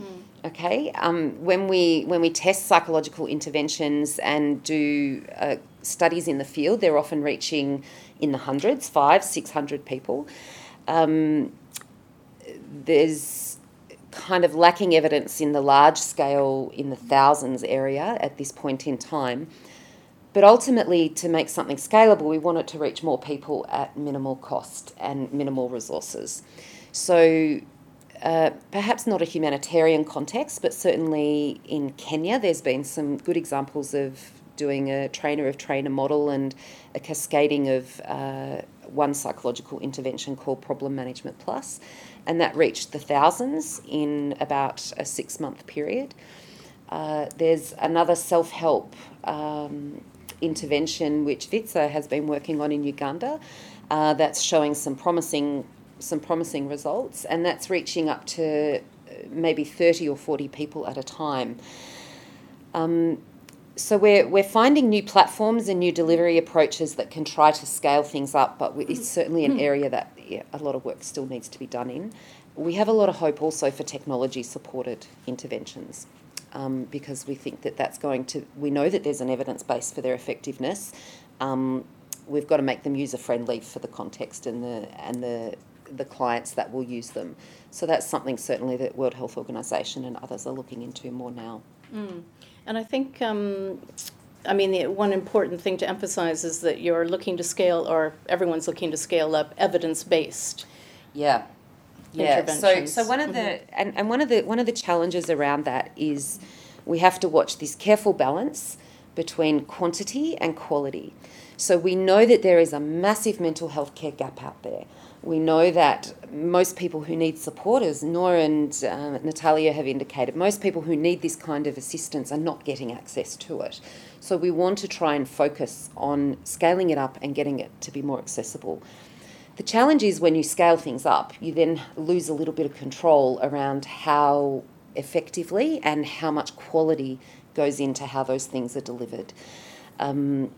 Mm. Okay, um, when we when we test psychological interventions and do uh, studies in the field, they're often reaching in the hundreds, five, six hundred people. Um, there's kind of lacking evidence in the large scale, in the thousands area at this point in time. But ultimately, to make something scalable, we want it to reach more people at minimal cost and minimal resources. So uh, perhaps not a humanitarian context, but certainly in Kenya, there's been some good examples of doing a trainer-of-trainer model and a cascading of uh, one psychological intervention called Problem Management Plus, and that reached the thousands in about a six-month period. Uh, there's another self-help um intervention which Wietse has been working on in Uganda uh, that's showing some promising some promising results, and that's reaching up to maybe thirty or forty people at a time. Um, so we're we're finding new platforms and new delivery approaches that can try to scale things up, but it's certainly an area that yeah, a lot of work still needs to be done in. We have a lot of hope also for technology-supported interventions. Um, because we think that that's going to, we know that there's an evidence base for their effectiveness, um, we've got to make them user-friendly for the context and the and the the clients that will use them. So that's something certainly that World Health Organization and others are looking into more now. Mm. And I think, um, I mean, the, one important thing to emphasize is that you're looking to scale, or everyone's looking to scale up evidence-based. Yeah. Yeah. So, so one of the mm-hmm. and, and one of the one of the challenges around that is we have to watch this careful balance between quantity and quality. So we know that there is a massive mental health care gap out there. We know that most people who need support, as Noor and um, Natalia have indicated, most people who need this kind of assistance are not getting access to it. So we want to try and focus on scaling it up and getting it to be more accessible. The challenge is when you scale things up, you then lose a little bit of control around how effectively and how much quality goes into how those things are delivered. Um,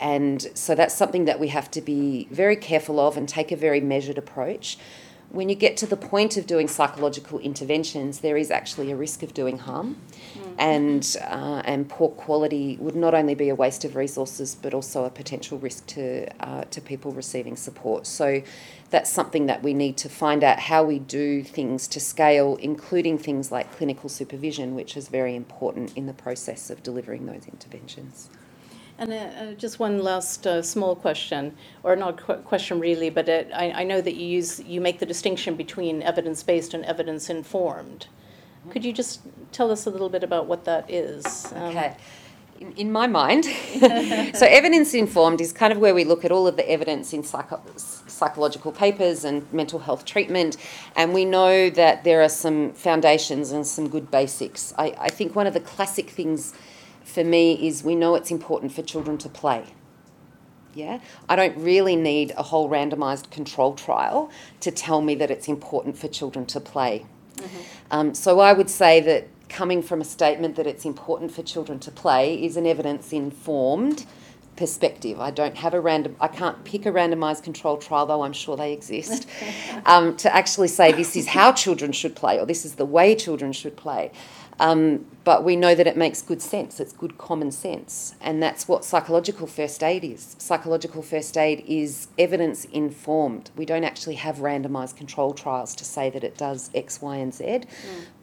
and so that's something that we have to be very careful of and take a very measured approach. When you get to the point of doing psychological interventions, there is actually a risk of doing harm. Mm. And uh, and poor quality would not only be a waste of resources, but also a potential risk to uh, to people receiving support. So that's something that we need to find out how we do things to scale, including things like clinical supervision, which is very important in the process of delivering those interventions. And uh, just one last uh, small question, or not qu- question really, but it, I, I know that you use you make the distinction between evidence-based and evidence-informed. Mm-hmm. Could you just tell us a little bit about what that is? Um, okay. In, in my mind, so evidence-informed is kind of where we look at all of the evidence in psycho- psychological papers and mental health treatment, and we know that there are some foundations and some good basics. I, I think one of the classic things for me is we know it's important for children to play. Yeah, I don't really need a whole randomised control trial to tell me that it's important for children to play. Mm-hmm. Um, so I would say that coming from a statement that it's important for children to play is an evidence-informed perspective. I don't have a random, I can't pick a randomised control trial, though I'm sure they exist, um, to actually say this is how children should play or this is the way children should play. Um, but we know that it makes good sense, it's good common sense, and that's what psychological first aid is. Psychological first aid is evidence-informed. We don't actually have randomised control trials to say that it does X, Y and Z, mm.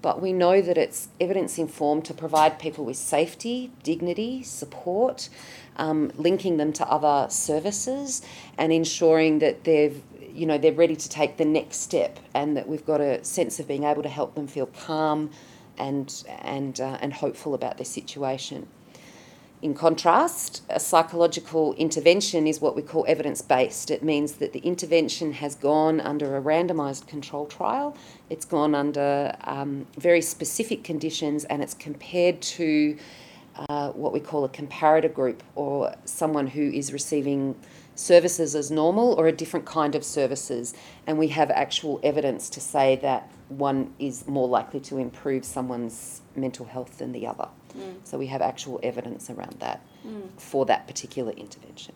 but we know that it's evidence-informed to provide people with safety, dignity, support, um, linking them to other services and ensuring that they've you know, they're ready to take the next step and that we've got a sense of being able to help them feel calm, and and uh, and hopeful about their situation. In contrast, a psychological intervention is what we call evidence-based. It means that the intervention has gone under a randomised control trial, it's gone under um, very specific conditions, and it's compared to uh, what we call a comparator group or someone who is receiving services as normal or a different kind of services, and we have actual evidence to say that one is more likely to improve someone's mental health than the other. Mm. So we have actual evidence around that mm. for that particular intervention.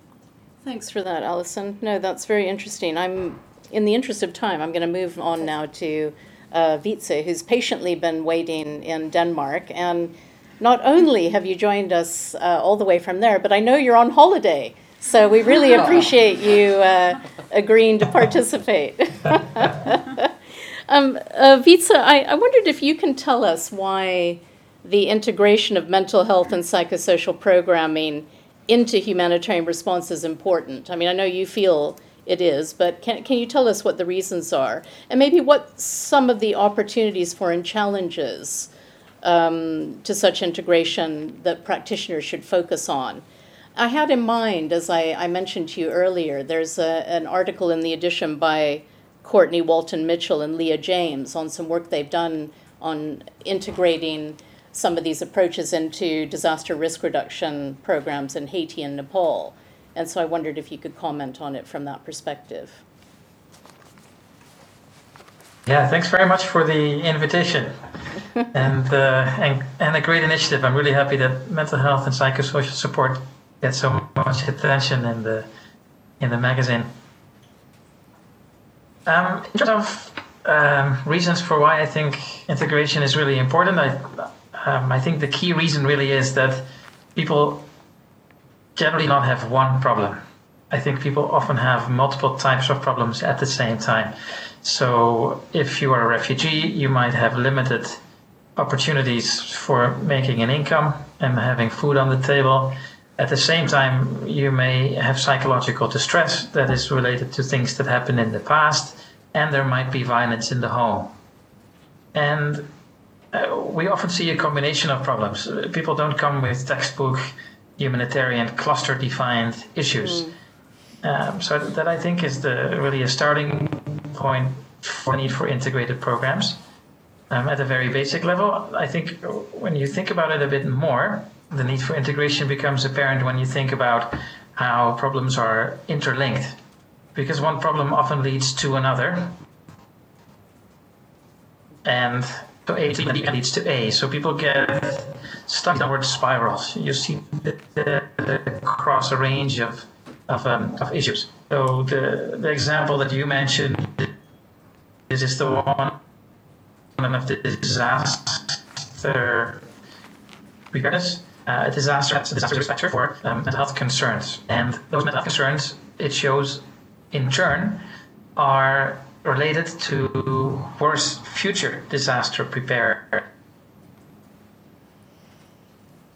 Thanks for that, Alison. No, that's very interesting. I'm, in the interest of time, I'm going to move on now to uh, Wietse, who's patiently been waiting in Denmark, and not only have you joined us uh, all the way from there, but I know you're on holiday. So we really appreciate you uh, agreeing to participate. um, uh, Wietse, I, I wondered if you can tell us why the integration of mental health and psychosocial programming into humanitarian response is important. I mean, I know you feel it is, but can, can you tell us what the reasons are? And maybe what some of the opportunities for and challenges um, to such integration that practitioners should focus on? I had in mind, as I, I mentioned to you earlier, there's a, an article in the edition by Courtney Walton Mitchell and Leah James on some work they've done on integrating some of these approaches into disaster risk reduction programs in Haiti and Nepal. And so I wondered if you could comment on it from that perspective. Yeah, thanks very much for the invitation and, uh, and, and a great initiative. I'm really happy that mental health and psychosocial support get so much attention in the in the magazine. Um, in terms of um, reasons for why I think integration is really important, I um, I think the key reason really is that people generally not have one problem. I think people often have multiple types of problems at the same time. So if you are a refugee, you might have limited opportunities for making an income and having food on the table. At the same time, you may have psychological distress that is related to things that happened in the past, and there might be violence in the home. And uh, we often see a combination of problems. People don't come with textbook humanitarian cluster-defined issues. Mm. Um, so that, I think, is the really a starting point for the need for integrated programs. Um, at a very basic level, I think when you think about it a bit more, the need for integration becomes apparent when you think about how problems are interlinked, because one problem often leads to another, and so A to B leads to A. So people get stuck in downward spirals. You see that across a range of of, um, of issues. So the the example that you mentioned is is the one of the disaster preparedness. Uh, a disaster that's a disaster dispatcher for um, mental health concerns. And those mental health concerns, it shows, in turn, are related to worse future disaster preparedness.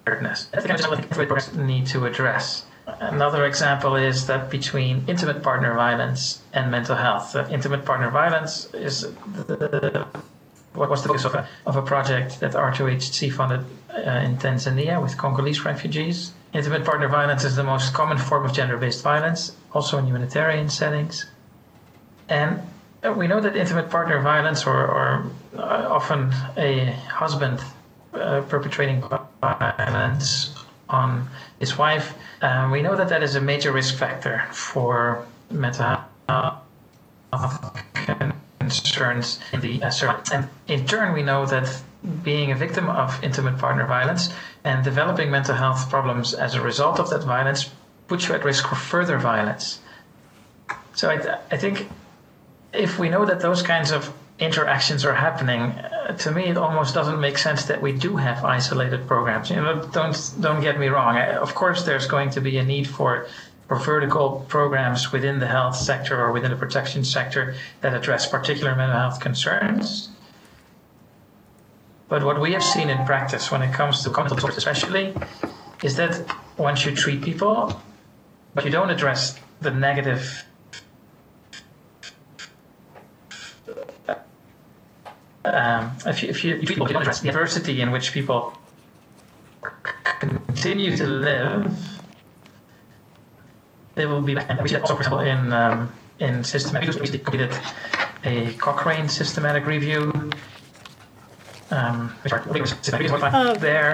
That's the kind of thing that we need to address. Another example is that between intimate partner violence and mental health. Uh, intimate partner violence is the, what was the focus of a, of a project that R two H C funded Uh, in Tanzania with Congolese refugees. Intimate partner violence is the most common form of gender-based violence, also in humanitarian settings. And we know that intimate partner violence, or, or uh, often a husband uh, perpetrating violence on his wife, uh, we know that that is a major risk factor for mental health concerns in the uh, surroundings. And in turn, we know that being a victim of intimate partner violence and developing mental health problems as a result of that violence puts you at risk for further violence. So I, th- I think if we know that those kinds of interactions are happening, uh, to me it almost doesn't make sense that we do have isolated programs. You know, don't don't get me wrong. I, of course, there's going to be a need for for vertical programs within the health sector or within the protection sector that address particular mental health concerns. But what we have seen in practice when it comes to mental health especially is that once you treat people, but you don't address the negative um, if you, if you, if you don't address the adversity in which people continue to live, they will be back. And we see that also, for example, in, um, in systematic reviews. We completed a Cochrane systematic review. Um, uh, there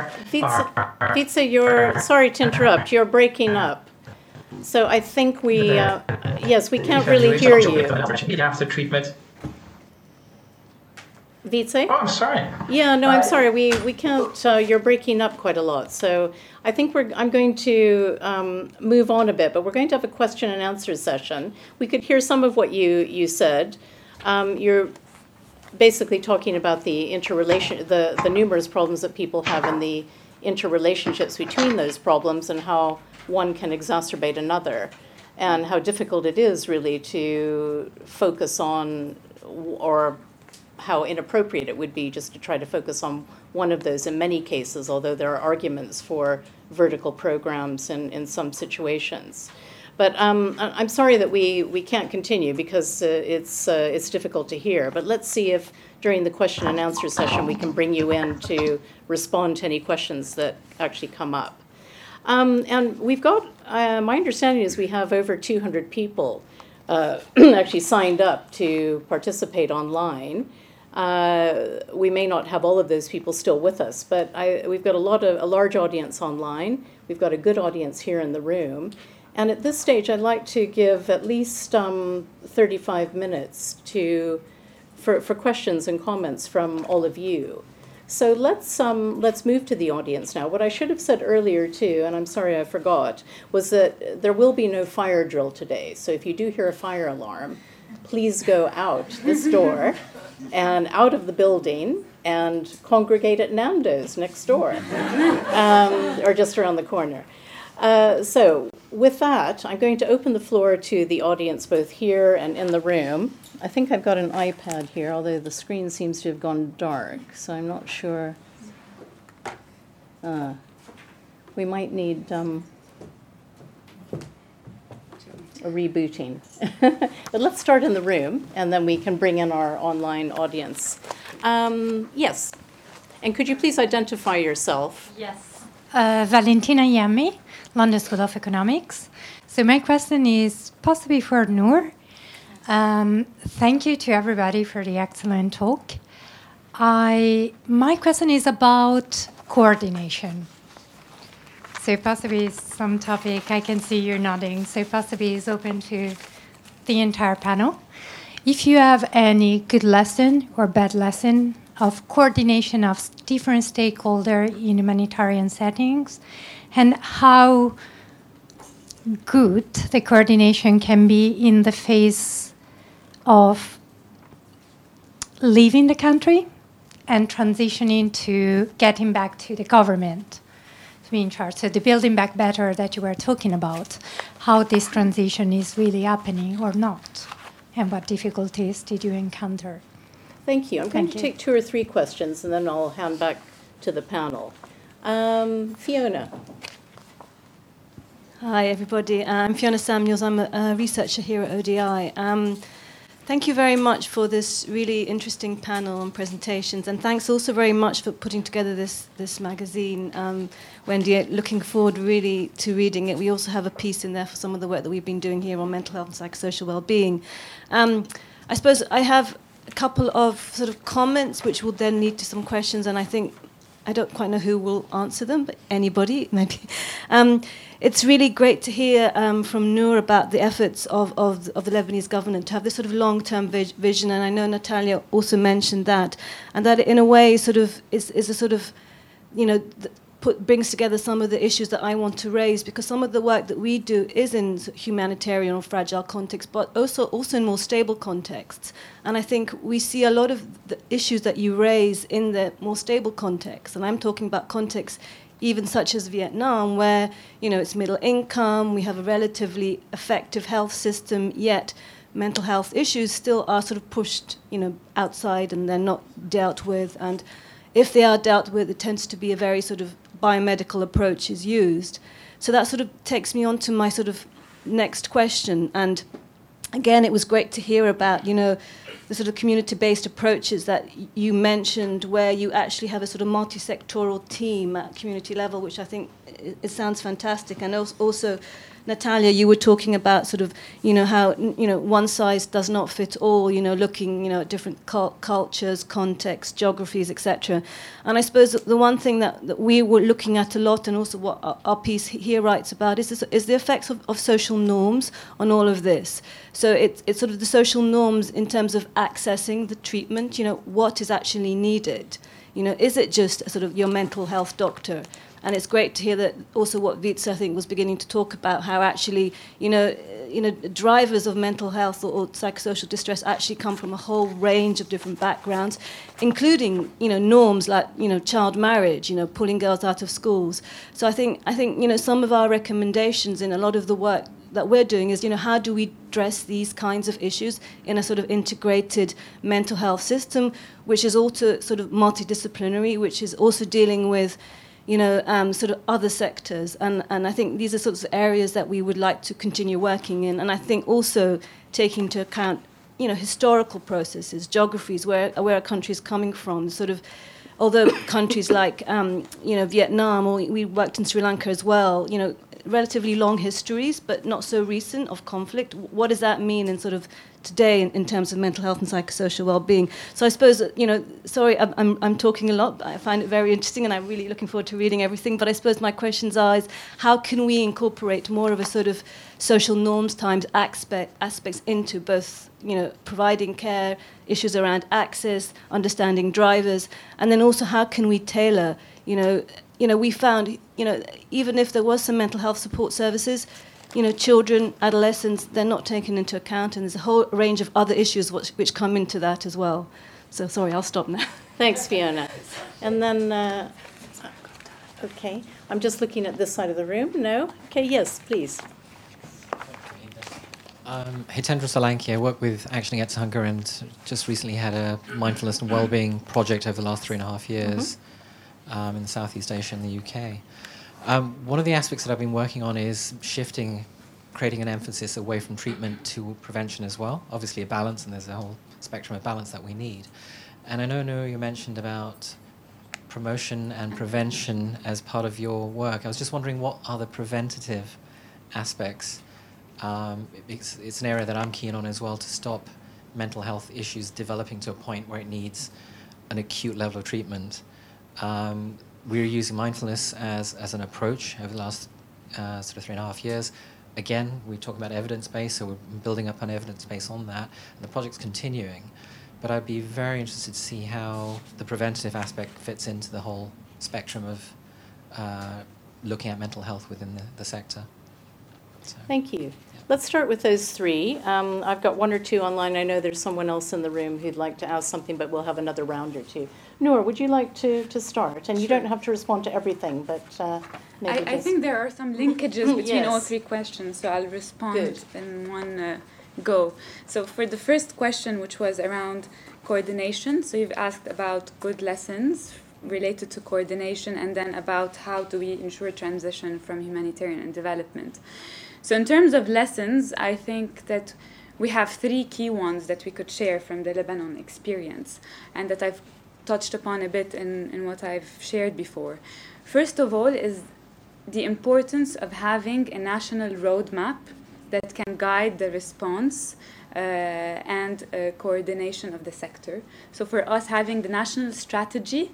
Wietse, you're sorry to interrupt. You're breaking up, so I think we uh, yes, we can't really hear you. After treatment, Wietse? Oh, I'm sorry. Yeah, no, I'm sorry. We we can't. Uh, you're breaking up quite a lot. So I think we're. I'm going to um, move on a bit, but we're going to have a question and answer session. We could hear some of what you you said. Um, you're. Basically talking about the interrelation, the, the numerous problems that people have and the interrelationships between those problems and how one can exacerbate another and how difficult it is really to focus on, or how inappropriate it would be just to try to focus on one of those in many cases, although there are arguments for vertical programs in, in some situations. But um, I'm sorry that we, we can't continue because uh, it's uh, it's difficult to hear. But let's see if during the question and answer session we can bring you in to respond to any questions that actually come up. Um, and we've got, uh, my understanding is we have over two hundred people uh, actually signed up to participate online. Uh, we may not have all of those people still with us, but I, we've got a lot of a large audience online. We've got a good audience here in the room. And at this stage, I'd like to give at least um, thirty-five minutes to for, for questions and comments from all of you. So let's um, let's move to the audience now. What I should have said earlier, too, and I'm sorry I forgot, was that there will be no fire drill today. So if you do hear a fire alarm, please go out this door and out of the building and congregate at Nando's next door um, or just around the corner. Uh, so with that, I'm going to open the floor to the audience, both here and in the room. I think I've got an iPad here, although the screen seems to have gone dark, so I'm not sure. Uh, we might need um, a rebooting. But let's start in the room, and then we can bring in our online audience. Um, yes. And could you please identify yourself? Yes. Uh, Valentina Yami, London School of Economics. So my question is possibly for Noor. Um, thank you to everybody for the excellent talk. I my question is about coordination. So possibly some topic, I can see you're nodding, so possibly is open to the entire panel. If you have any good lesson or bad lesson of coordination of different stakeholders in humanitarian settings, and how good the coordination can be in the face of leaving the country and transitioning to getting back to the government to be in charge. So the building back better that you were talking about, how this transition is really happening or not, and what difficulties did you encounter? Thank you. I'm Thank going to you. take two or three questions, and then I'll hand back to the panel. Um, Fiona. Hi, everybody. I'm Fiona Samuels. I'm a researcher here at O D I. Um, thank you very much for this really interesting panel and presentations, and thanks also very much for putting together this, this magazine. Um, Wendy, looking forward really to reading it. We also have a piece in there for some of the work that we've been doing here on mental health and psychosocial well-being. Um, I suppose I have a couple of sort of comments which will then lead to some questions, and I think I don't quite know who will answer them, but anybody, maybe. Um, it's really great to hear um, from Noor about the efforts of, of, of the Lebanese government to have this sort of long-term vi- vision, and I know Natalia also mentioned that, and that in a way sort of is, is a sort of, you know, th- put, brings together some of the issues that I want to raise, because some of the work that we do is in humanitarian or fragile contexts, but also, also in more stable contexts. And I think we see a lot of the issues that you raise in the more stable context. And I'm talking about contexts even such as Vietnam, where, you know, it's middle income, we have a relatively effective health system, yet mental health issues still are sort of pushed, you know, outside, and they're not dealt with. And if they are dealt with, it tends to be a very sort of biomedical approach is used. So that sort of takes me on to my sort of next question. And again, it was great to hear about, you know, the sort of community-based approaches that you mentioned, where you actually have a sort of multi-sectoral team at community level, which I think it sounds fantastic. And also, Natalia, you were talking about sort of, you know, how, you know, one size does not fit all, you know, looking, you know, at different cult- cultures, contexts, geographies, et cetera. And I suppose the one thing that, that we were looking at a lot, and also what our, our piece here writes about, is, this, is the effects of, of social norms on all of this. So it, it's sort of the social norms in terms of accessing the treatment, you know, what is actually needed. You know, is it just sort of your mental health doctor? And it's great to hear that also what Wietse, I think, was beginning to talk about, how actually, you know, you know, drivers of mental health or, or psychosocial distress actually come from a whole range of different backgrounds, including, you know, norms like, you know, child marriage, you know, pulling girls out of schools. So I think, I think, you know, some of our recommendations in a lot of the work that we're doing is, you know, how do we address these kinds of issues in a sort of integrated mental health system, which is also sort of multidisciplinary, which is also dealing with, you know, um, sort of other sectors. And, and I think these are sorts of areas that we would like to continue working in. And I think also taking into account, you know, historical processes, geographies, where, where a country is coming from, sort of, although countries like, um, you know, Vietnam, or we worked in Sri Lanka as well, you know, relatively long histories, but not so recent, of conflict. What does that mean in sort of today in, in terms of mental health and psychosocial well-being? So I suppose, you know, sorry, I'm, I'm, I'm talking a lot, but I find it very interesting, and I'm really looking forward to reading everything. But I suppose my questions are, is how can we incorporate more of a sort of social norms times aspect, aspects into both, you know, providing care, issues around access, understanding drivers, and then also how can we tailor, you know, you know, we found, you know, even if there was some mental health support services, you know, children, adolescents, they're not taken into account, and there's a whole range of other issues which, which come into that as well. So, sorry, I'll stop now. Thanks, Fiona. And then, uh, Okay, I'm just looking at this side of the room. No? Okay, yes, please. Um, Hitendra Solanki, I work with Action Against Hunger and just recently had a mindfulness and wellbeing project over the last three and a half years mm-hmm. um, in Southeast Asia and the U K. Um, one of the aspects that I've been working on is shifting, creating an emphasis away from treatment to prevention as well. Obviously a balance, and there's a whole spectrum of balance that we need. And I know, Noor, you mentioned about promotion and prevention as part of your work. I was just wondering, what are the preventative aspects? Um, it's, it's an area that I'm keen on as well, to stop mental health issues developing to a point where it needs an acute level of treatment. Um, we're using mindfulness as, as an approach over the last uh, sort of three and a half years. Again, we talk about evidence-based, so we're building up an evidence base on that, and the project's continuing. But I'd be very interested to see how the preventative aspect fits into the whole spectrum of uh, looking at mental health within the, the sector. So. Thank you. Let's start with those three. Um, I've got one or two online. I know there's someone else in the room who'd like to ask something, but we'll have another round or two. Noor, would you like to, to start? And you don't have to respond to everything, but uh, maybe I, I think there are some linkages between yes. all three questions, so I'll respond Good. in one uh, go. So for the first question, which was around coordination, so you've asked about good lessons related to coordination, and then about how do we ensure transition from humanitarian and development. So in terms of lessons, I think that we have three key ones that we could share from the Lebanon experience, and that I've touched upon a bit in, in what I've shared before. First of all is the importance of having a national roadmap that can guide the response uh, and uh, coordination of the sector. So for us, having the national strategy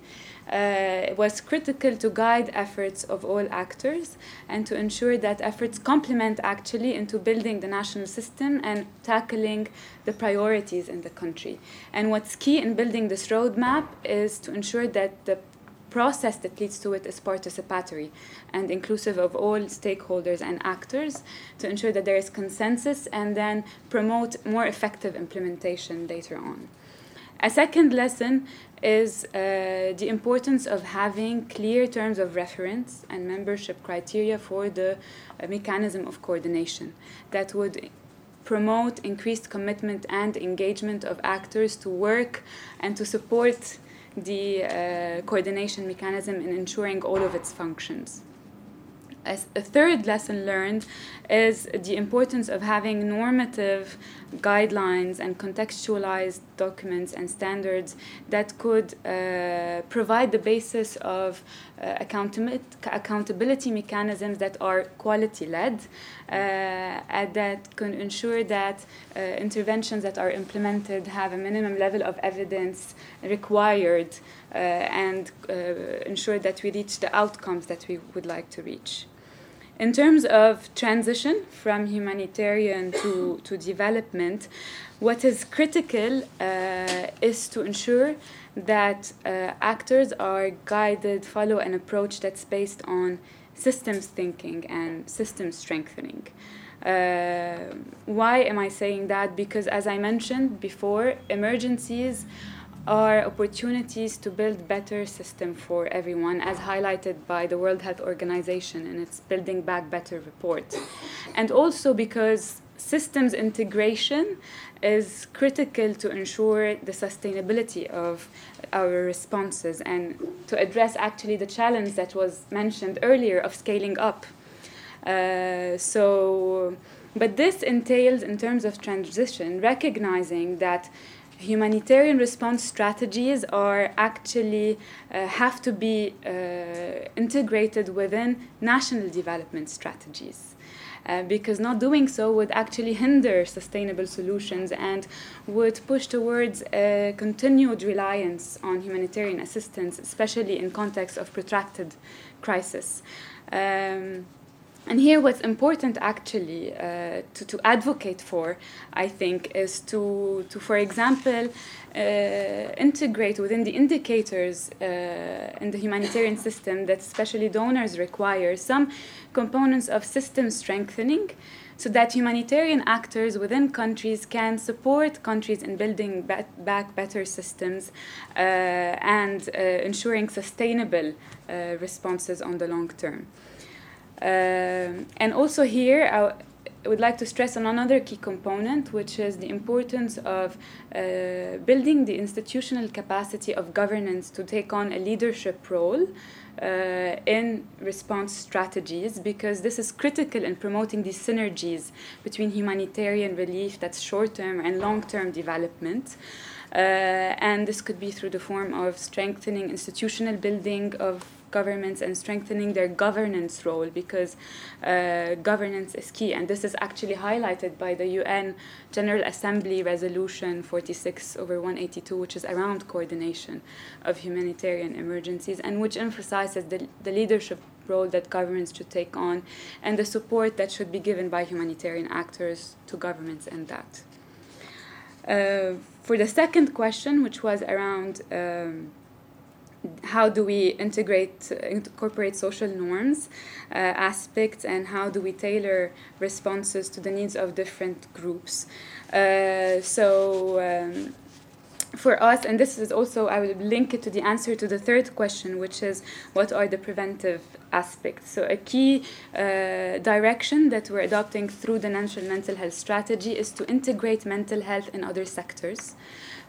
Uh, was critical to guide efforts of all actors and to ensure that efforts complement actually into building the national system and tackling the priorities in the country. And what's key in building this roadmap is to ensure that the process that leads to it is participatory and inclusive of all stakeholders and actors, to ensure that there is consensus and then promote more effective implementation later on. A second lesson is uh, the importance of having clear terms of reference and membership criteria for the uh, mechanism of coordination that would promote increased commitment and engagement of actors to work and to support the uh, coordination mechanism in ensuring all of its functions. As a third lesson learned is the importance of having normative guidelines and contextualized documents and standards that could uh, provide the basis of uh, accountab- accountability mechanisms that are quality-led uh, and that can ensure that uh, interventions that are implemented have a minimum level of evidence required uh, and uh, ensure that we reach the outcomes that we would like to reach. In terms of transition from humanitarian to, to development, what is critical uh, is to ensure that uh, actors are guided, follow an approach that's based on systems thinking and system strengthening. Uh, why am I saying that? Because as I mentioned before, emergencies are opportunities to build better system for everyone, as highlighted by the World Health Organization in its Building Back Better report. And also because systems integration is critical to ensure the sustainability of our responses and to address actually the challenge that was mentioned earlier of scaling up. Uh, so, but this entails, in terms of transition, recognizing that humanitarian response strategies are actually uh, have to be uh, integrated within national development strategies, uh, because not doing so would actually hinder sustainable solutions and would push towards a continued reliance on humanitarian assistance, especially in context of protracted crisis. Um, And here what's important actually uh, to, to advocate for, I think, is to, to for example, uh, integrate within the indicators uh, in the humanitarian system that especially donors require some components of system strengthening, so that humanitarian actors within countries can support countries in building ba- back better systems uh, and uh, ensuring sustainable uh, responses on the long term. Uh, and also here, I would like to stress on another key component, which is the importance of uh, building the institutional capacity of governance to take on a leadership role uh, in response strategies, because this is critical in promoting the synergies between humanitarian relief, that's short-term, and long-term development. Uh, and this could be through the form of strengthening institutional building of governments and strengthening their governance role, because uh, governance is key. And this is actually highlighted by the U N General Assembly Resolution forty-six over one eighty-two, which is around coordination of humanitarian emergencies, and which emphasizes the, the leadership role that governments should take on and the support that should be given by humanitarian actors to governments and that. Uh, for the second question, which was around um, how do we integrate, incorporate social norms uh, aspects, and how do we tailor responses to the needs of different groups? Uh, so um, for us, and this is also, I will link it to the answer to the third question, which is what are the preventive aspects? So a key uh, direction that we're adopting through the National Mental Health Strategy is to integrate mental health in other sectors.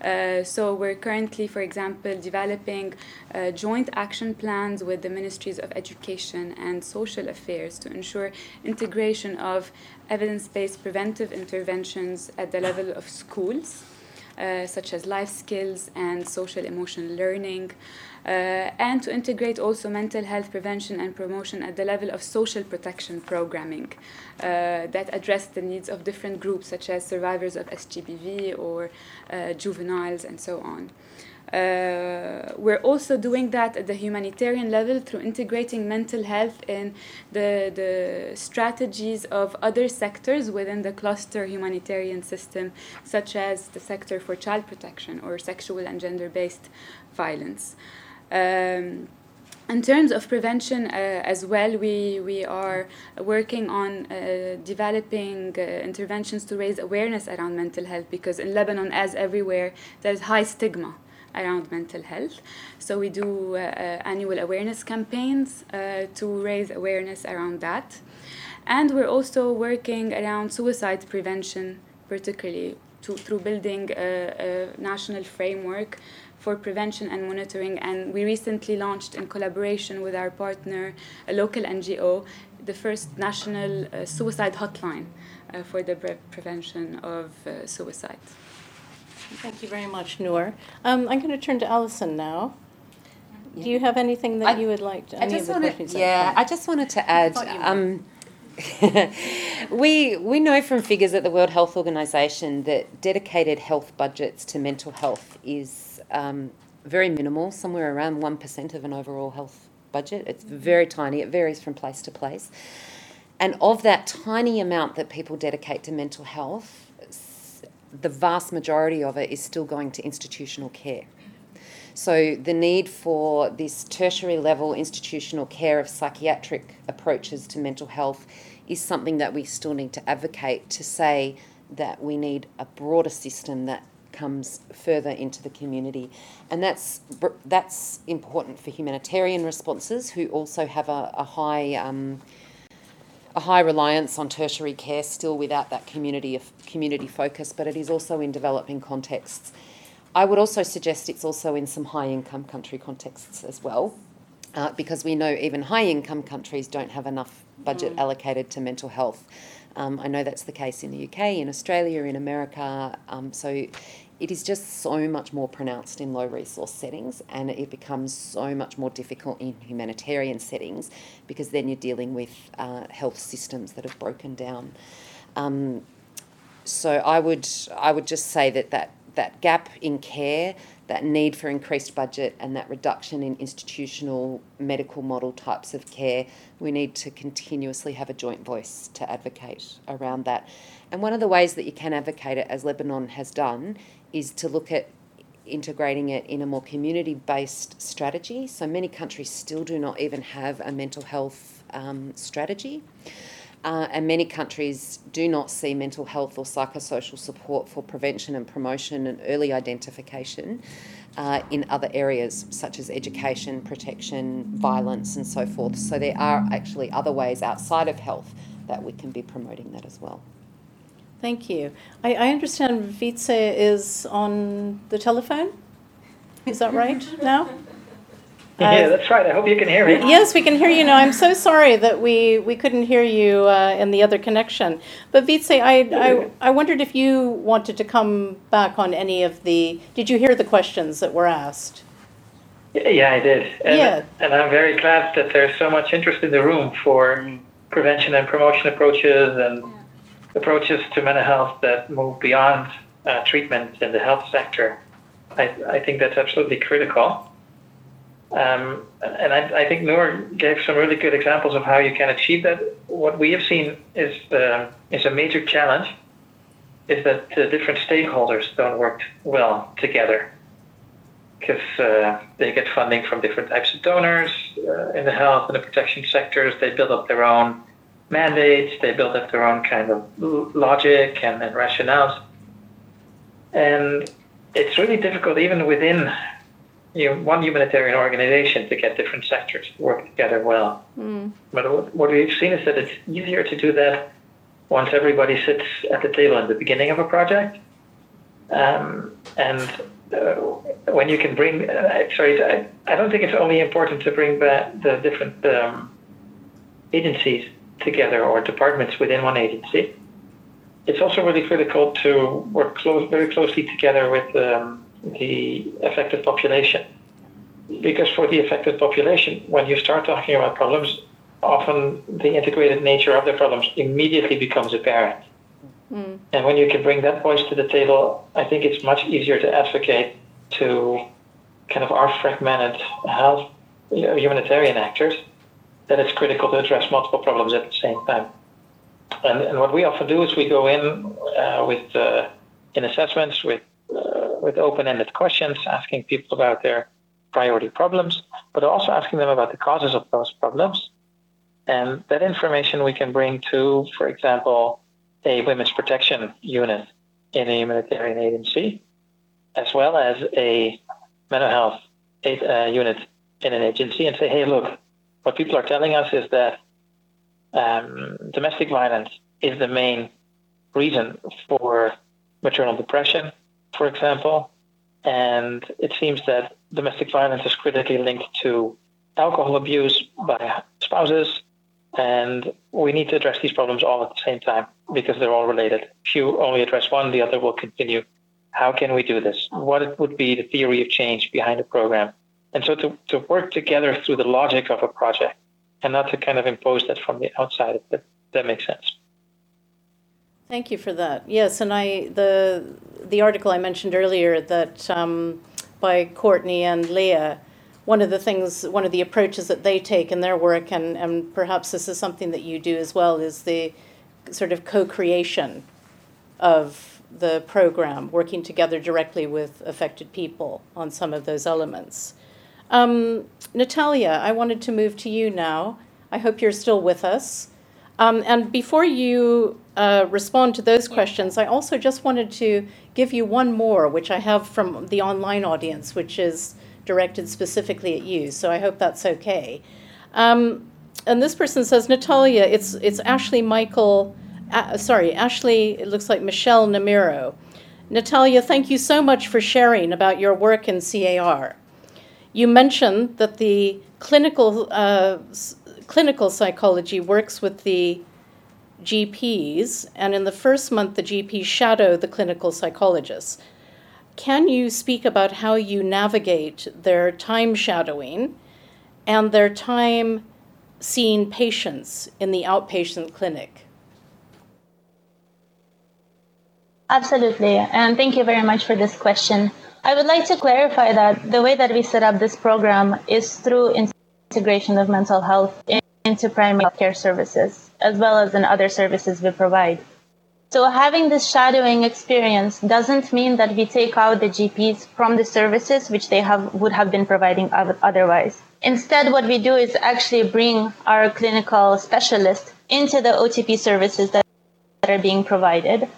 Uh, so we're currently, for example, developing uh, joint action plans with the Ministries of Education and Social Affairs to ensure integration of evidence-based preventive interventions at the level of schools, uh, such as life skills and social emotional learning, uh, and to integrate also mental health prevention and promotion at the level of social protection programming uh, that address the needs of different groups, such as survivors of S G B V or uh, juveniles and so on. Uh, we're also doing that at the humanitarian level through integrating mental health in the, the strategies of other sectors within the cluster humanitarian system, such as the sector for child protection or sexual and gender-based violence. Um, In terms of prevention uh, as well, we, we are working on uh, developing uh, interventions to raise awareness around mental health, because in Lebanon, as everywhere, there's high stigma around mental health. So we do uh, uh, annual awareness campaigns uh, to raise awareness around that. And we're also working around suicide prevention, particularly to, through building a, a national framework for prevention and monitoring. And we recently launched, in collaboration with our partner, a local N G O, the first national uh, suicide hotline uh, for the pre- prevention of uh, suicide. Thank you very much, Noor. Um, I'm going to turn to Allison now. Yeah. Do you have anything that I, you would like to? I just wanted, yeah, I just wanted to add. Um, we we know from figures at the World Health Organization that dedicated health budgets to mental health is Um, very minimal, somewhere around one percent of an overall health budget. It's very tiny. It varies from place to place. And of that tiny amount that people dedicate to mental health, the vast majority of it is still going to institutional care. So the need for this tertiary level institutional care of psychiatric approaches to mental health is something that we still need to advocate, to say that we need a broader system that comes further into the community. And that's that's important for humanitarian responses, who also have a, a high um, a high reliance on tertiary care still, without that community of community focus, but it is also in developing contexts. I would also suggest it's also in some high-income country contexts as well, uh, because we know even high-income countries don't have enough budget mm. allocated to mental health. Um, I know that's the case in the U K, in Australia, in America. Um, so it is just so much more pronounced in low-resource settings, and it becomes so much more difficult in humanitarian settings, because then you're dealing with uh, health systems that have broken down. Um, so I would I would just say that that, that gap in care, that need for increased budget and that reduction in institutional medical model types of care, we need to continuously have a joint voice to advocate around that. And one of the ways that you can advocate it, as Lebanon has done, is to look at integrating it in a more community-based strategy. So many countries still do not even have a mental health um, strategy. Uh, and many countries do not see mental health or psychosocial support for prevention and promotion and early identification uh, in other areas such as education, protection, violence and so forth. So there are actually other ways outside of health that we can be promoting that as well. Thank you. I, I understand Wietse is on the telephone. Is that right now? Yeah, that's right. I hope you can hear me. Yes, we can hear you now. I'm so sorry that we, we couldn't hear you uh, in the other connection. But Wietse, I, I I wondered if you wanted to come back on any of the... Did you hear the questions that were asked? Yeah, I did. And, yeah. And I'm very glad that there's so much interest in the room for prevention and promotion approaches and approaches to mental health that move beyond uh, treatment in the health sector. I, I think that's absolutely critical. Um, and I, I think Noor gave some really good examples of how you can achieve that. What we have seen is uh, is a major challenge is that the different stakeholders don't work well together because uh, they get funding from different types of donors uh, in the health and the protection sectors. They build up their own mandates. They build up their own kind of logic and, and rationales. And it's really difficult even within You know, one humanitarian organization to get different sectors to work together well. Mm. But what we've seen is that it's easier to do that once everybody sits at the table at the beginning of a project. Um, and uh, when you can bring, uh, sorry, I, I don't think it's only important to bring back the different um, agencies together or departments within one agency. It's also really critical to work close, very closely together with um, the affected population, because for the affected population, when you start talking about problems, often the integrated nature of the problems immediately becomes apparent. Mm. And when you can bring that voice to the table, I think it's much easier to advocate to kind of our fragmented health, you know, humanitarian actors, that it's critical to address multiple problems at the same time. And, and what we often do is we go in uh, with uh, in assessments with with open-ended questions, asking people about their priority problems, but also asking them about the causes of those problems. And that information we can bring to, for example, a women's protection unit in a humanitarian agency, as well as a mental health aid, uh, unit in an agency, and say, hey, look, what people are telling us is that um, domestic violence is the main reason for maternal depression, for example, and it seems that domestic violence is critically linked to alcohol abuse by spouses, and we need to address these problems all at the same time because they're all related. If you only address one, the other will continue. How can we do this? What would be the theory of change behind the program? And so to, to work together through the logic of a project and not to kind of impose that from the outside, if that, that makes sense. Thank you for that. Yes, and I the the article I mentioned earlier that um, by Courtney and Leah, one of the things, one of the approaches that they take in their work, and, and perhaps this is something that you do as well, is the sort of co-creation of the program, working together directly with affected people on some of those elements. Um, Natalia, I wanted to move to you now. I hope you're still with us. Um, and before you uh, respond to those questions, I also just wanted to give you one more, which I have from the online audience, which is directed specifically at you. So I hope that's okay. Um, and this person says, Natalia, it's it's Ashley Michael, uh, sorry, Ashley, it looks like Michelle Namiro. Natalia, thank you so much for sharing about your work in C A R. You mentioned that the clinical uh, Clinical psychology works with the G Ps, and in the first month, the G Ps shadow the clinical psychologists. Can you speak about how you navigate their time shadowing and their time seeing patients in the outpatient clinic? Absolutely. And thank you very much for this question. I would like to clarify that the way that we set up this program is through integration of mental health into primary care services, as well as in other services we provide. So having this shadowing experience doesn't mean that we take out the G Ps from the services which they have would have been providing otherwise. Instead, what we do is actually bring our clinical specialists into the O T P services that are being provided.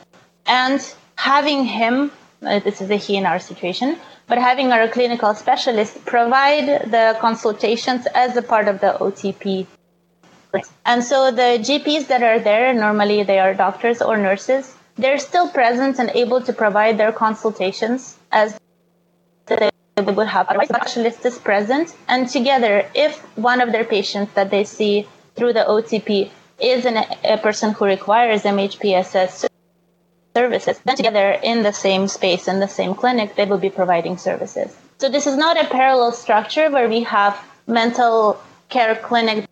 And having him, this is a he in our situation, but having our clinical specialist provide the consultations as a part of the O T P. And so the G Ps that are there, normally they are doctors or nurses, they're still present and able to provide their consultations as they would have. The specialist is present, and together, if one of their patients that they see through the O T P is an, a person who requires M H P S S services, then together in the same space, in the same clinic, they will be providing services. So this is not a parallel structure where we have mental care clinic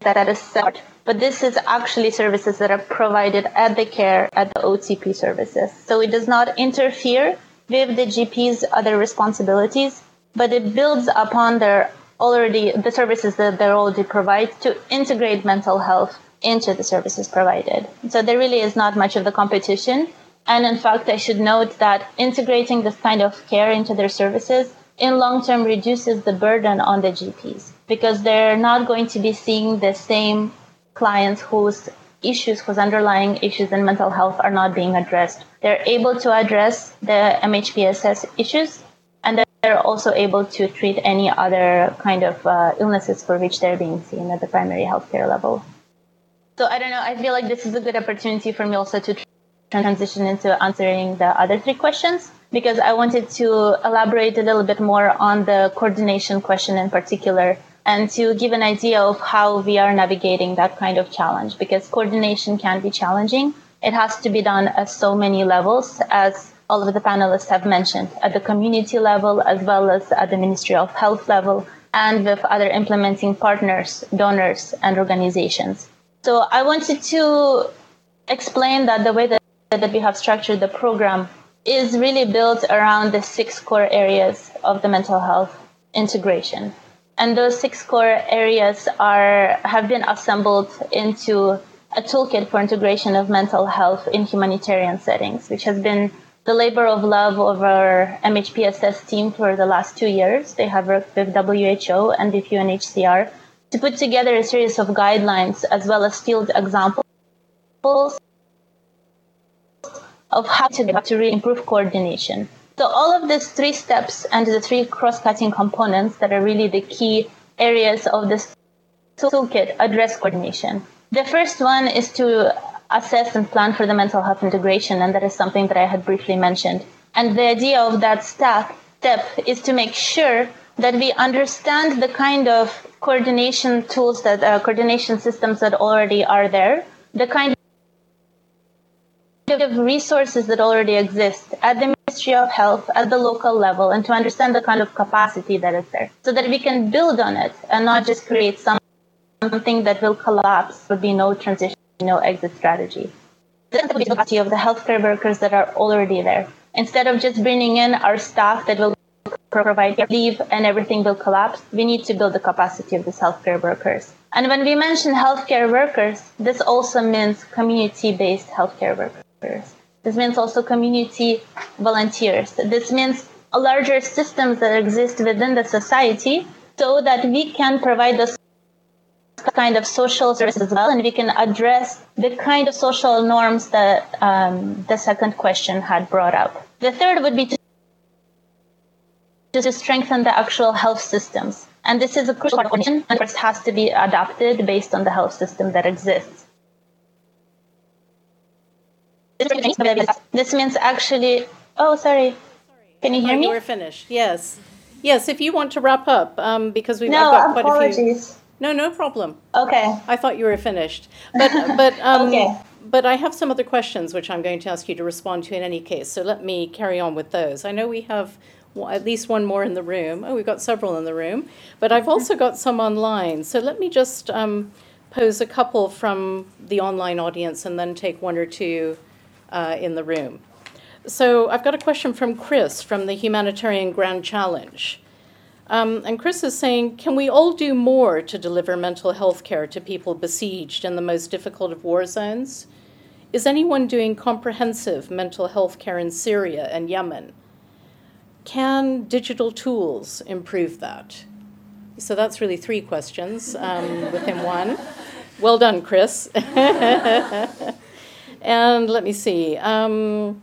that at a start, but this is actually services that are provided at the care at the O T P services. So it does not interfere with the G P's other responsibilities, but it builds upon their already the services that they already provide to integrate mental health into the services provided. So there really is not much of the competition. And in fact, I should note that integrating this kind of care into their services in long term reduces the burden on the G Ps, because they're not going to be seeing the same clients whose issues, whose underlying issues in mental health are not being addressed. They're able to address the M H P S S issues, and they're also able to treat any other kind of uh, illnesses for which they're being seen at the primary healthcare level. So I don't know, I feel like this is a good opportunity for me also to transition into answering the other three questions, because I wanted to elaborate a little bit more on the coordination question in particular, and to give an idea of how we are navigating that kind of challenge, because coordination can be challenging. It has to be done at so many levels, as all of the panelists have mentioned, at the community level, as well as at the Ministry of Health level, and with other implementing partners, donors, and organizations. So I wanted to explain that the way that, that we have structured the program is really built around the six core areas of the mental health integration. And those six core areas are have been assembled into a toolkit for integration of mental health in humanitarian settings, which has been the labor of love of our M H P S S team for the last two years. They have worked with W H O and with U N H C R to put together a series of guidelines as well as field examples of how to, to really improve coordination. So all of these three steps and the three cross-cutting components that are really the key areas of this toolkit address coordination. The first one is to assess and plan for the mental health integration, and that is something that I had briefly mentioned. And the idea of that step is to make sure that we understand the kind of coordination tools that uh, coordination systems that already are there, the kind of resources that already exist at the Ministry of Health, at the local level, and to understand the kind of capacity that is there, so that we can build on it and not just create some, something that will collapse, would be no transition, no exit strategy. Then the capacity of the healthcare workers that are already there. Instead of just bringing in our staff that will provide leave and everything will collapse, we need to build the capacity of these healthcare workers. And when we mention healthcare workers, this also means community-based healthcare workers. This means also community volunteers. This means larger systems that exist within the society, so that we can provide this kind of social services as well, and we can address the kind of social norms that um, the second question had brought up. The third would be to to strengthen the actual health systems. And this is a crucial part of coordination, and it has to be adapted based on the health system that exists. This means actually, oh, sorry. Can you hear me? We're finished, yes. Yes, if you want to wrap up, um, because we've no, got quite apologies. a few... No, no problem. Okay. I thought you were finished. But, but, um, okay. But I have some other questions, which I'm going to ask you to respond to in any case. So let me carry on with those. I know we have... Well, at least one more in the room. Oh, we've got several in the room, but I've also got some online. So let me just um, pose a couple from the online audience and then take one or two uh, in the room. So I've got a question from Chris from the Humanitarian Grand Challenge. Um, and Chris is saying, can we all do more to deliver mental health care to people besieged in the most difficult of war zones? Is anyone doing comprehensive mental health care in Syria and Yemen? Can digital tools improve that? So that's really three questions um, within one. Well done, Chris. And let me see. Um,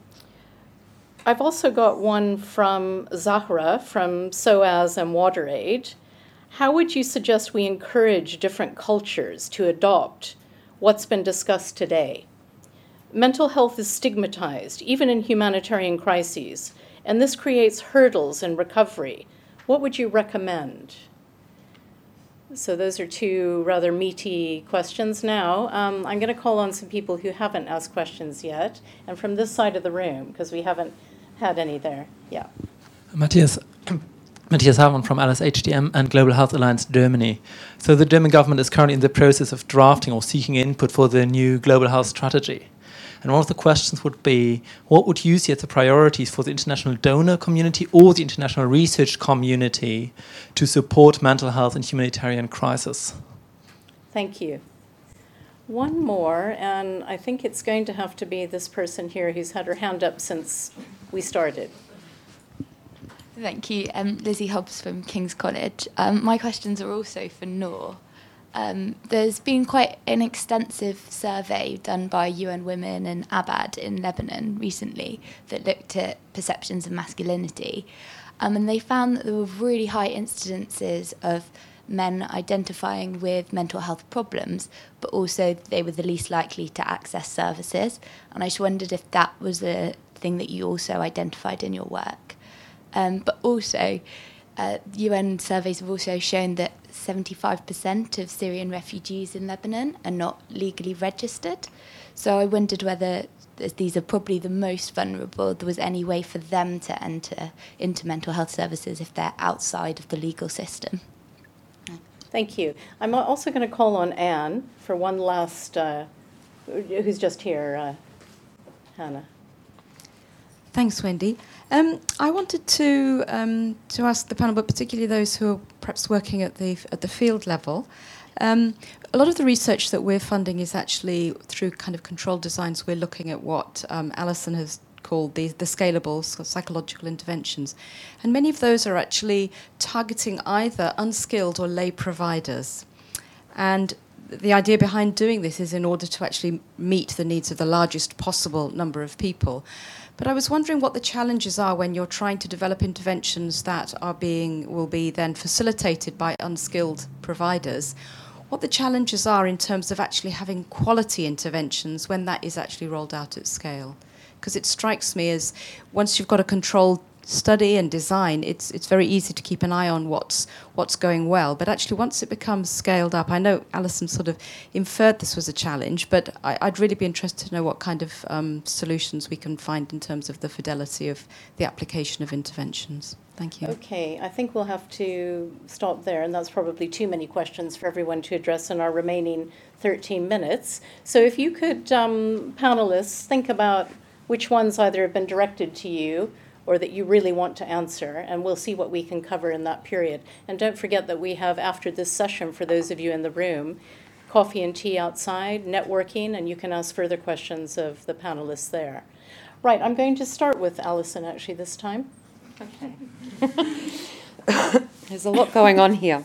I've also got one from Zahra from SOAS and WaterAid. How would you suggest we encourage different cultures to adopt what's been discussed today? Mental health is stigmatized, even in humanitarian crises, and this creates hurdles in recovery. What would you recommend? So those are two rather meaty questions now. Um, I'm going to call on some people who haven't asked questions yet, and from this side of the room, because we haven't had any there. Yeah. Matthias, Matthias Havon from Alice H D M and Global Health Alliance Germany. So the German government is currently in the process of drafting or seeking input for the new global health strategy. And one of the questions would be, what would you see as the priorities for the international donor community or the international research community to support mental health and humanitarian crisis? Thank you. One more, and I think it's going to have to be this person here who's had her hand up since we started. Thank you. Um, Lizzie Hobbs from King's College. Um, my questions are also for Noor. Um, there's been quite an extensive survey done by U N Women and ABAD in Lebanon recently that looked at perceptions of masculinity. Um, and they found that there were really high incidences of men identifying with mental health problems, but also they were the least likely to access services. And I just wondered if that was a thing that you also identified in your work. Um, but also, Uh, U N surveys have also shown that seventy-five percent of Syrian refugees in Lebanon are not legally registered. So I wondered whether, as these are probably the most vulnerable, there was any way for them to enter into mental health services if they're outside of the legal system. Thank you. I'm also going to call on Anne for one last, uh, who's just here, uh, Hannah. Thanks, Wendy. Um, I wanted to um, to ask the panel, but particularly those who are perhaps working at the at the field level. Um, a lot of the research that we're funding is actually through kind of controlled designs. We're looking at what um, Alison has called the, the scalable psychological interventions. And many of those are actually targeting either unskilled or lay providers. And the idea behind doing this is in order to actually meet the needs of the largest possible number of people. But I was wondering what the challenges are when you're trying to develop interventions that are being will be then facilitated by unskilled providers, what the challenges are in terms of actually having quality interventions when that is actually rolled out at scale. Because it strikes me as once you've got a controlled study and design, it's it's very easy to keep an eye on what's what's going well. But actually once it becomes scaled up, I know Alison sort of inferred this was a challenge, but I, I'd really be interested to know what kind of um, solutions we can find in terms of the fidelity of the application of interventions. Thank you. Okay, I think we'll have to stop there, and that's probably too many questions for everyone to address in our remaining thirteen minutes. So if you could, um, panelists, think about which ones either have been directed to you or that you really want to answer, and we'll see what we can cover in that period. And don't forget that we have, after this session, for those of you in the room, coffee and tea outside, networking, and you can ask further questions of the panelists there. Right, I'm going to start with Alison, actually, this time. Okay. There's a lot going on here.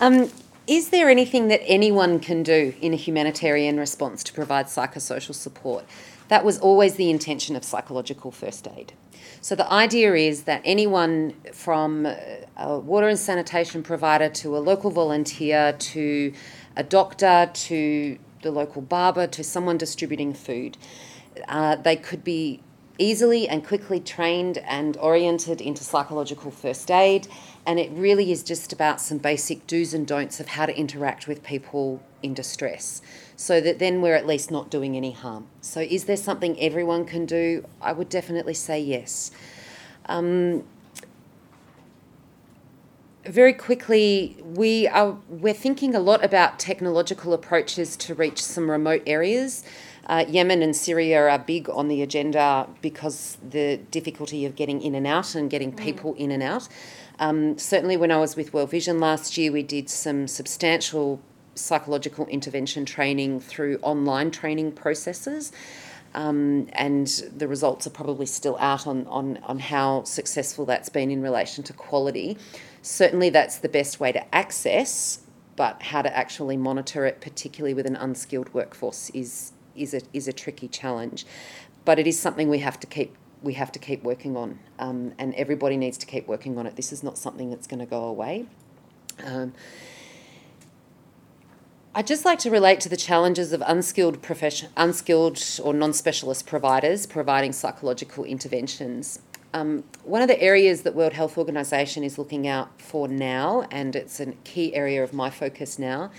Um, is there anything that anyone can do in a humanitarian response to provide psychosocial support? That was always the intention of psychological first aid. So the idea is that anyone from a water and sanitation provider to a local volunteer to a doctor to the local barber to someone distributing food, uh, they could be easily and quickly trained and oriented into psychological first aid, and it really is just about some basic do's and don'ts of how to interact with people in distress, so that then we're at least not doing any harm. So is there something everyone can do? I would definitely say yes. Um, very quickly, we are, we're thinking a lot about technological approaches to reach some remote areas. Uh, Yemen and Syria are big on the agenda because the difficulty of getting in and out and getting people in and out. Um, certainly when I was with World Vision last year, we did some substantial psychological intervention training through online training processes. Um, and the results are probably still out on, on, on how successful that's been in relation to quality. Certainly that's the best way to access, but how to actually monitor it, particularly with an unskilled workforce, is is a, is a tricky challenge. But it is something we have to keep we have to keep working on, um, and everybody needs to keep working on it. This is not something that's going to go away. Um, I'd just like to relate to the challenges of unskilled profession, unskilled or non-specialist providers providing psychological interventions. Um, one of the areas that World Health Organization is looking out for now, and it's a key area of my focus now,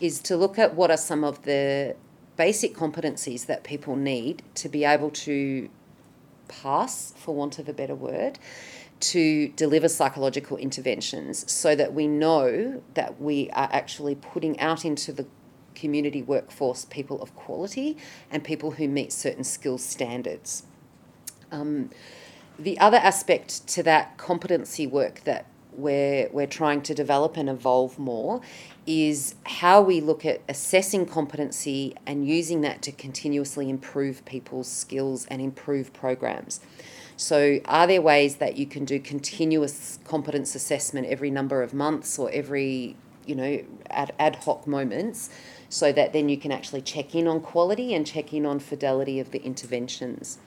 is to look at what are some of the basic competencies that people need to be able to pass, for want of a better word, to deliver psychological interventions, so that we know that we are actually putting out into the community workforce people of quality and people who meet certain skill standards. Um, the other aspect to that competency work that we're, we're trying to develop and evolve more is how we look at assessing competency and using that to continuously improve people's skills and improve programs. So are there ways that you can do continuous competence assessment every number of months or every, you know, ad, ad hoc moments, so that then you can actually check in on quality and check in on fidelity of the interventions?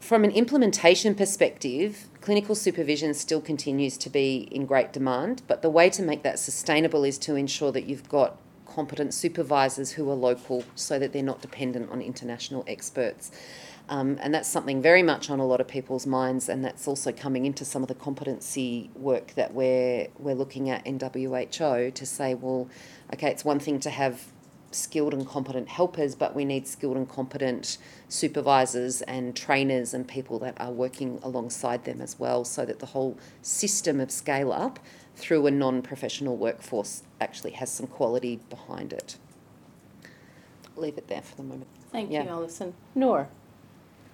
From an implementation perspective, clinical supervision still continues to be in great demand, but the way to make that sustainable is to ensure that you've got competent supervisors who are local, so that they're not dependent on international experts. Um, and that's something very much on a lot of people's minds, and that's also coming into some of the competency work that we're we're looking at in W H O, to say, well, okay, it's one thing to have skilled and competent helpers, but we need skilled and competent supervisors and trainers and people that are working alongside them as well, so that the whole system of scale up through a non-professional workforce actually has some quality behind it. I'll leave it there for the moment. Thank yeah. you, Alison. Noor?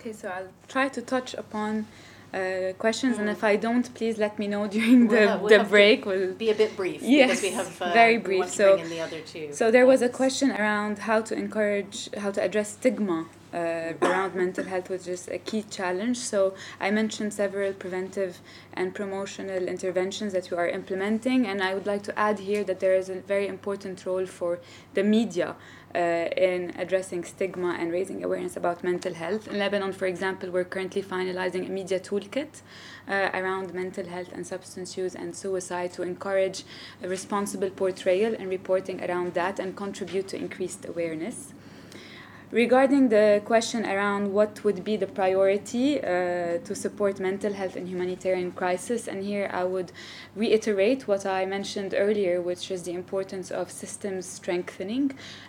Okay, so I'll try to touch upon uh, questions, mm-hmm. and if I don't, please let me know during the, we'll, we'll the break. We'll be a bit brief, yes, because we have uh, very brief. We so, in the other two. So there was a question around how to encourage, how to address stigma uh, around mental health, which is a key challenge. So I mentioned several preventive and promotional interventions that we are implementing, and I would like to add here that there is a very important role for the media Uh, in addressing stigma and raising awareness about mental health. In Lebanon, for example, we're currently finalizing a media toolkit uh, around mental health and substance use and suicide to encourage a responsible portrayal and reporting around that and contribute to increased awareness. Regarding the question around what would be the priority uh, to support mental health and humanitarian crisis, and here I would reiterate what I mentioned earlier, which is the importance of systems strengthening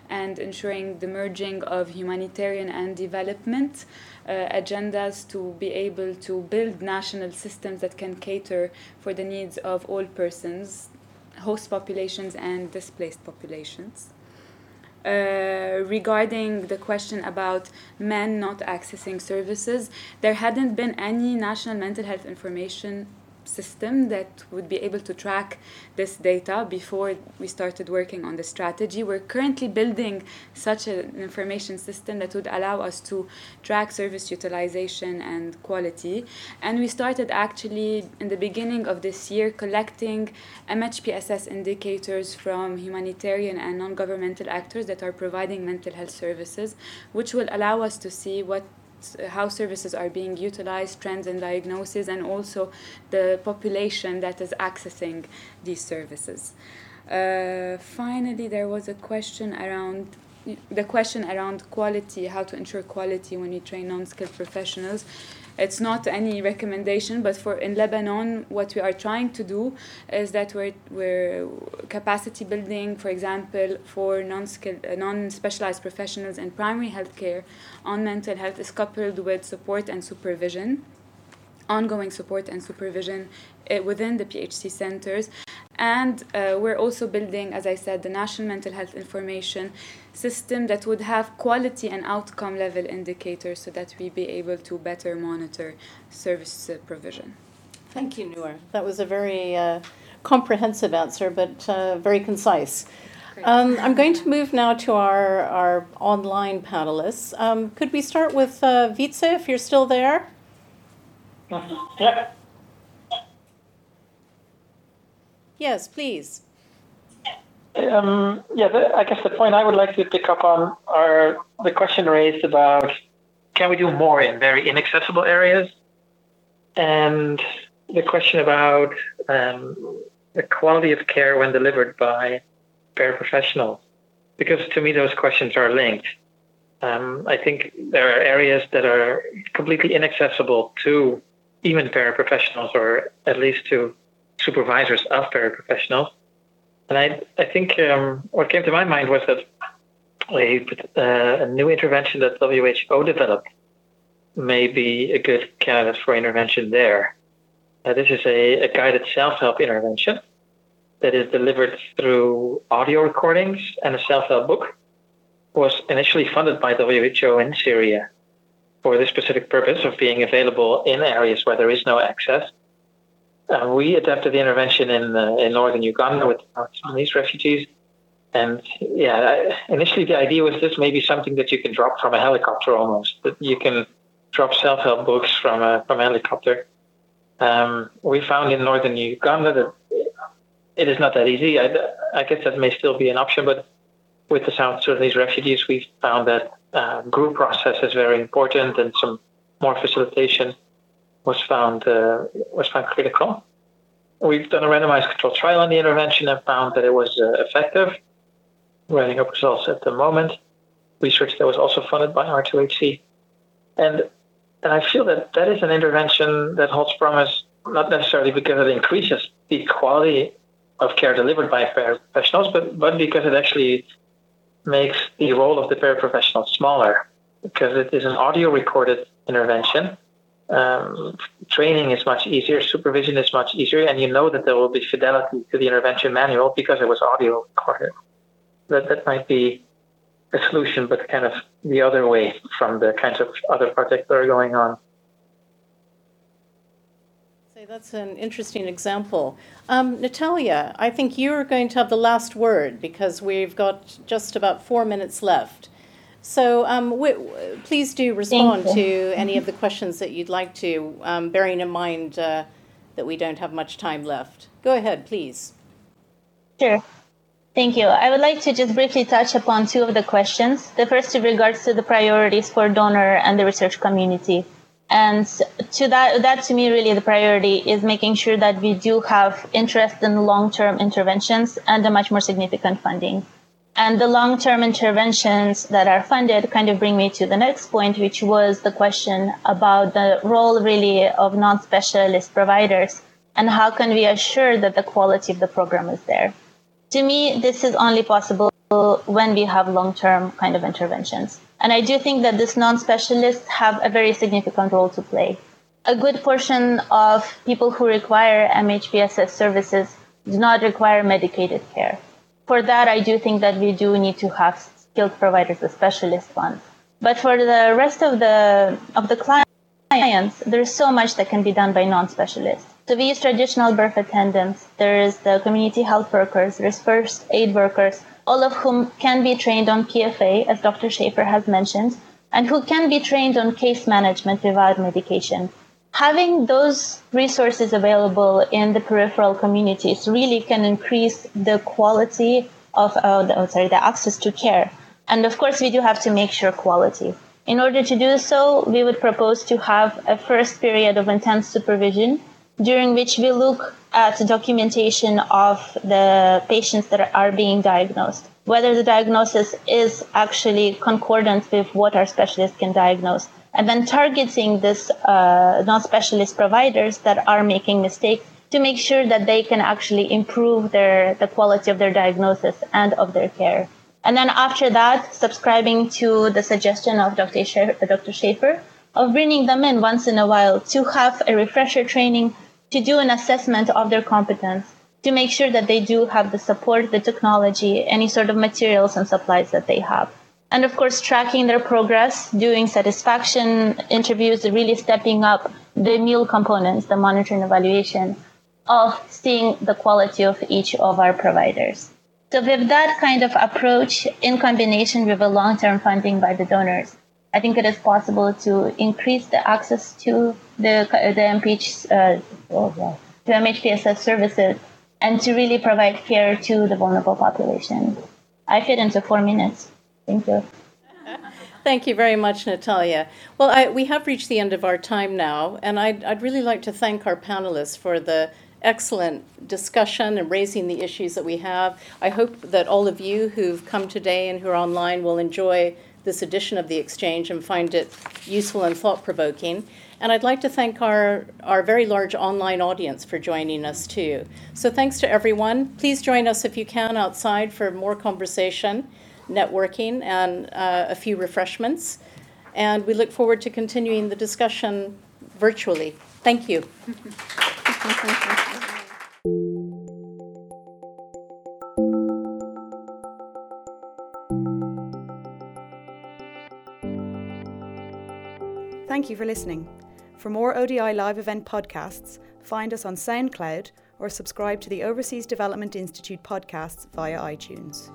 and ensuring the merging of humanitarian and development uh, agendas to be able to build national systems that can cater for the needs of all persons, host populations and displaced populations. Uh, regarding the question about men not accessing services, there hadn't been any national mental health information system that would be able to track this data before we started working on the strategy. We're currently building such an information system that would allow us to track service utilization and quality. And we started actually in the beginning of this year collecting M H P S S indicators from humanitarian and non-governmental actors that are providing mental health services, which will allow us to see what how services are being utilized, trends and diagnoses, and also the population that is accessing these services. Uh, finally, there was a question around the question around quality, how to ensure quality when you train non-skilled professionals. It's not any recommendation, but for in Lebanon, what we are trying to do is that we're we're capacity building, for example, for non-skilled, non-specialized professionals in primary healthcare on mental health is coupled with support and supervision, ongoing support and supervision within the P H C centers, And uh, we're also building, as I said, the National Mental Health Information System that would have quality and outcome level indicators so that we be able to better monitor service uh, provision. Thank you, Noor. That was a very uh, comprehensive answer, but uh, very concise. Um, I'm going to move now to our, our online panelists. Um, could we start with uh, Wietse, if you're still there? Mm-hmm. Yep. Yes, please. Um, yeah, the, I guess the point I would like to pick up on are the question raised about can we do more in very inaccessible areas, and the question about um, the quality of care when delivered by paraprofessionals, because to me those questions are linked. Um, I think there are areas that are completely inaccessible to even paraprofessionals, or at least to supervisors of paraprofessionals. And I, I think um, what came to my mind was that a, uh, a new intervention that W H O developed may be a good candidate for intervention there. Uh, this is a, a guided self-help intervention that is delivered through audio recordings and a self-help book. It was initially funded by W H O in Syria for the specific purpose of being available in areas where there is no access. Uh, we adapted the intervention in uh, in northern Uganda with Sudanese refugees. And yeah, initially the idea was this may be something that you can drop from a helicopter almost, that you can drop self-help books from a, from a helicopter. Um, we found in northern Uganda that it is not that easy. I, I guess that may still be an option, but with the South Sudanese refugees, we found that uh, group process is very important, and some more facilitation was found uh, was found critical. We've done a randomized control trial on the intervention and found that it was uh, effective. We're running up results at the moment. Research that was also funded by R two H C. And, and I feel that that is an intervention that holds promise, not necessarily because it increases the quality of care delivered by paraprofessionals, but, but because it actually makes the role of the paraprofessional smaller, because it is an audio-recorded intervention. Um, training is much easier, supervision is much easier, and you know that there will be fidelity to the intervention manual because it was audio recorded. That that might be a solution, but kind of the other way from the kinds of other projects that are going on. So that's an interesting example. Um, Natalia, I think you're going to have the last word because we've got just about four minutes left. So um, w- please do respond to any of the questions that you'd like to, um, bearing in mind uh, that we don't have much time left. Go ahead, please. Sure. Thank you. I would like to just briefly touch upon two of the questions. The first in regards to the priorities for donor and the research community. And to that, that to me, really, the priority is making sure that we do have interest in long-term interventions and a much more significant funding. And the long-term interventions that are funded kind of bring me to the next point, which was the question about the role really of non-specialist providers and how can we assure that the quality of the program is there. To me, this is only possible when we have long-term kind of interventions. And I do think that these non-specialists have a very significant role to play. A good portion of people who require M H P S S services do not require medicated care. For that, I do think that we do need to have skilled providers, the specialist ones. But for the rest of the of the clients, there's so much that can be done by non-specialists. So we use traditional birth attendants, there is the community health workers, there's first aid workers, all of whom can be trained on P F A, as Doctor Schaefer has mentioned, and who can be trained on case management without medication. Having those resources available in the peripheral communities really can increase the quality of uh, the, oh, sorry, the access to care. And of course, we do have to make sure quality. In order to do so, we would propose to have a first period of intense supervision during which we look at documentation of the patients that are being diagnosed, whether the diagnosis is actually concordant with what our specialists can diagnose. And then targeting these uh, non-specialist providers that are making mistakes to make sure that they can actually improve their the quality of their diagnosis and of their care. And then after that, subscribing to the suggestion of Doctor Schaefer, Doctor Schaefer of bringing them in once in a while to have a refresher training, to do an assessment of their competence, to make sure that they do have the support, the technology, any sort of materials and supplies that they have. And of course, tracking their progress, doing satisfaction interviews, really stepping up the meal components, the monitoring evaluation of seeing the quality of each of our providers. So with that kind of approach in combination with a long-term funding by the donors, I think it is possible to increase the access to the, the, M H P S S services and to really provide care to the vulnerable population. I fit into four minutes. Thank you. Thank you very much, Natalia. Well, I, we have reached the end of our time now, and I'd, I'd really like to thank our panelists for the excellent discussion and raising the issues that we have. I hope that all of you who've come today and who are online will enjoy this edition of the exchange and find it useful and thought-provoking. And I'd like to thank our, our very large online audience for joining us too. So thanks to everyone. Please join us if you can outside for more conversation, networking, and uh, a few refreshments. And we look forward to continuing the discussion virtually. Thank you. Thank you for listening. For more O D I live event podcasts, find us on SoundCloud or subscribe to the Overseas Development Institute podcasts via iTunes.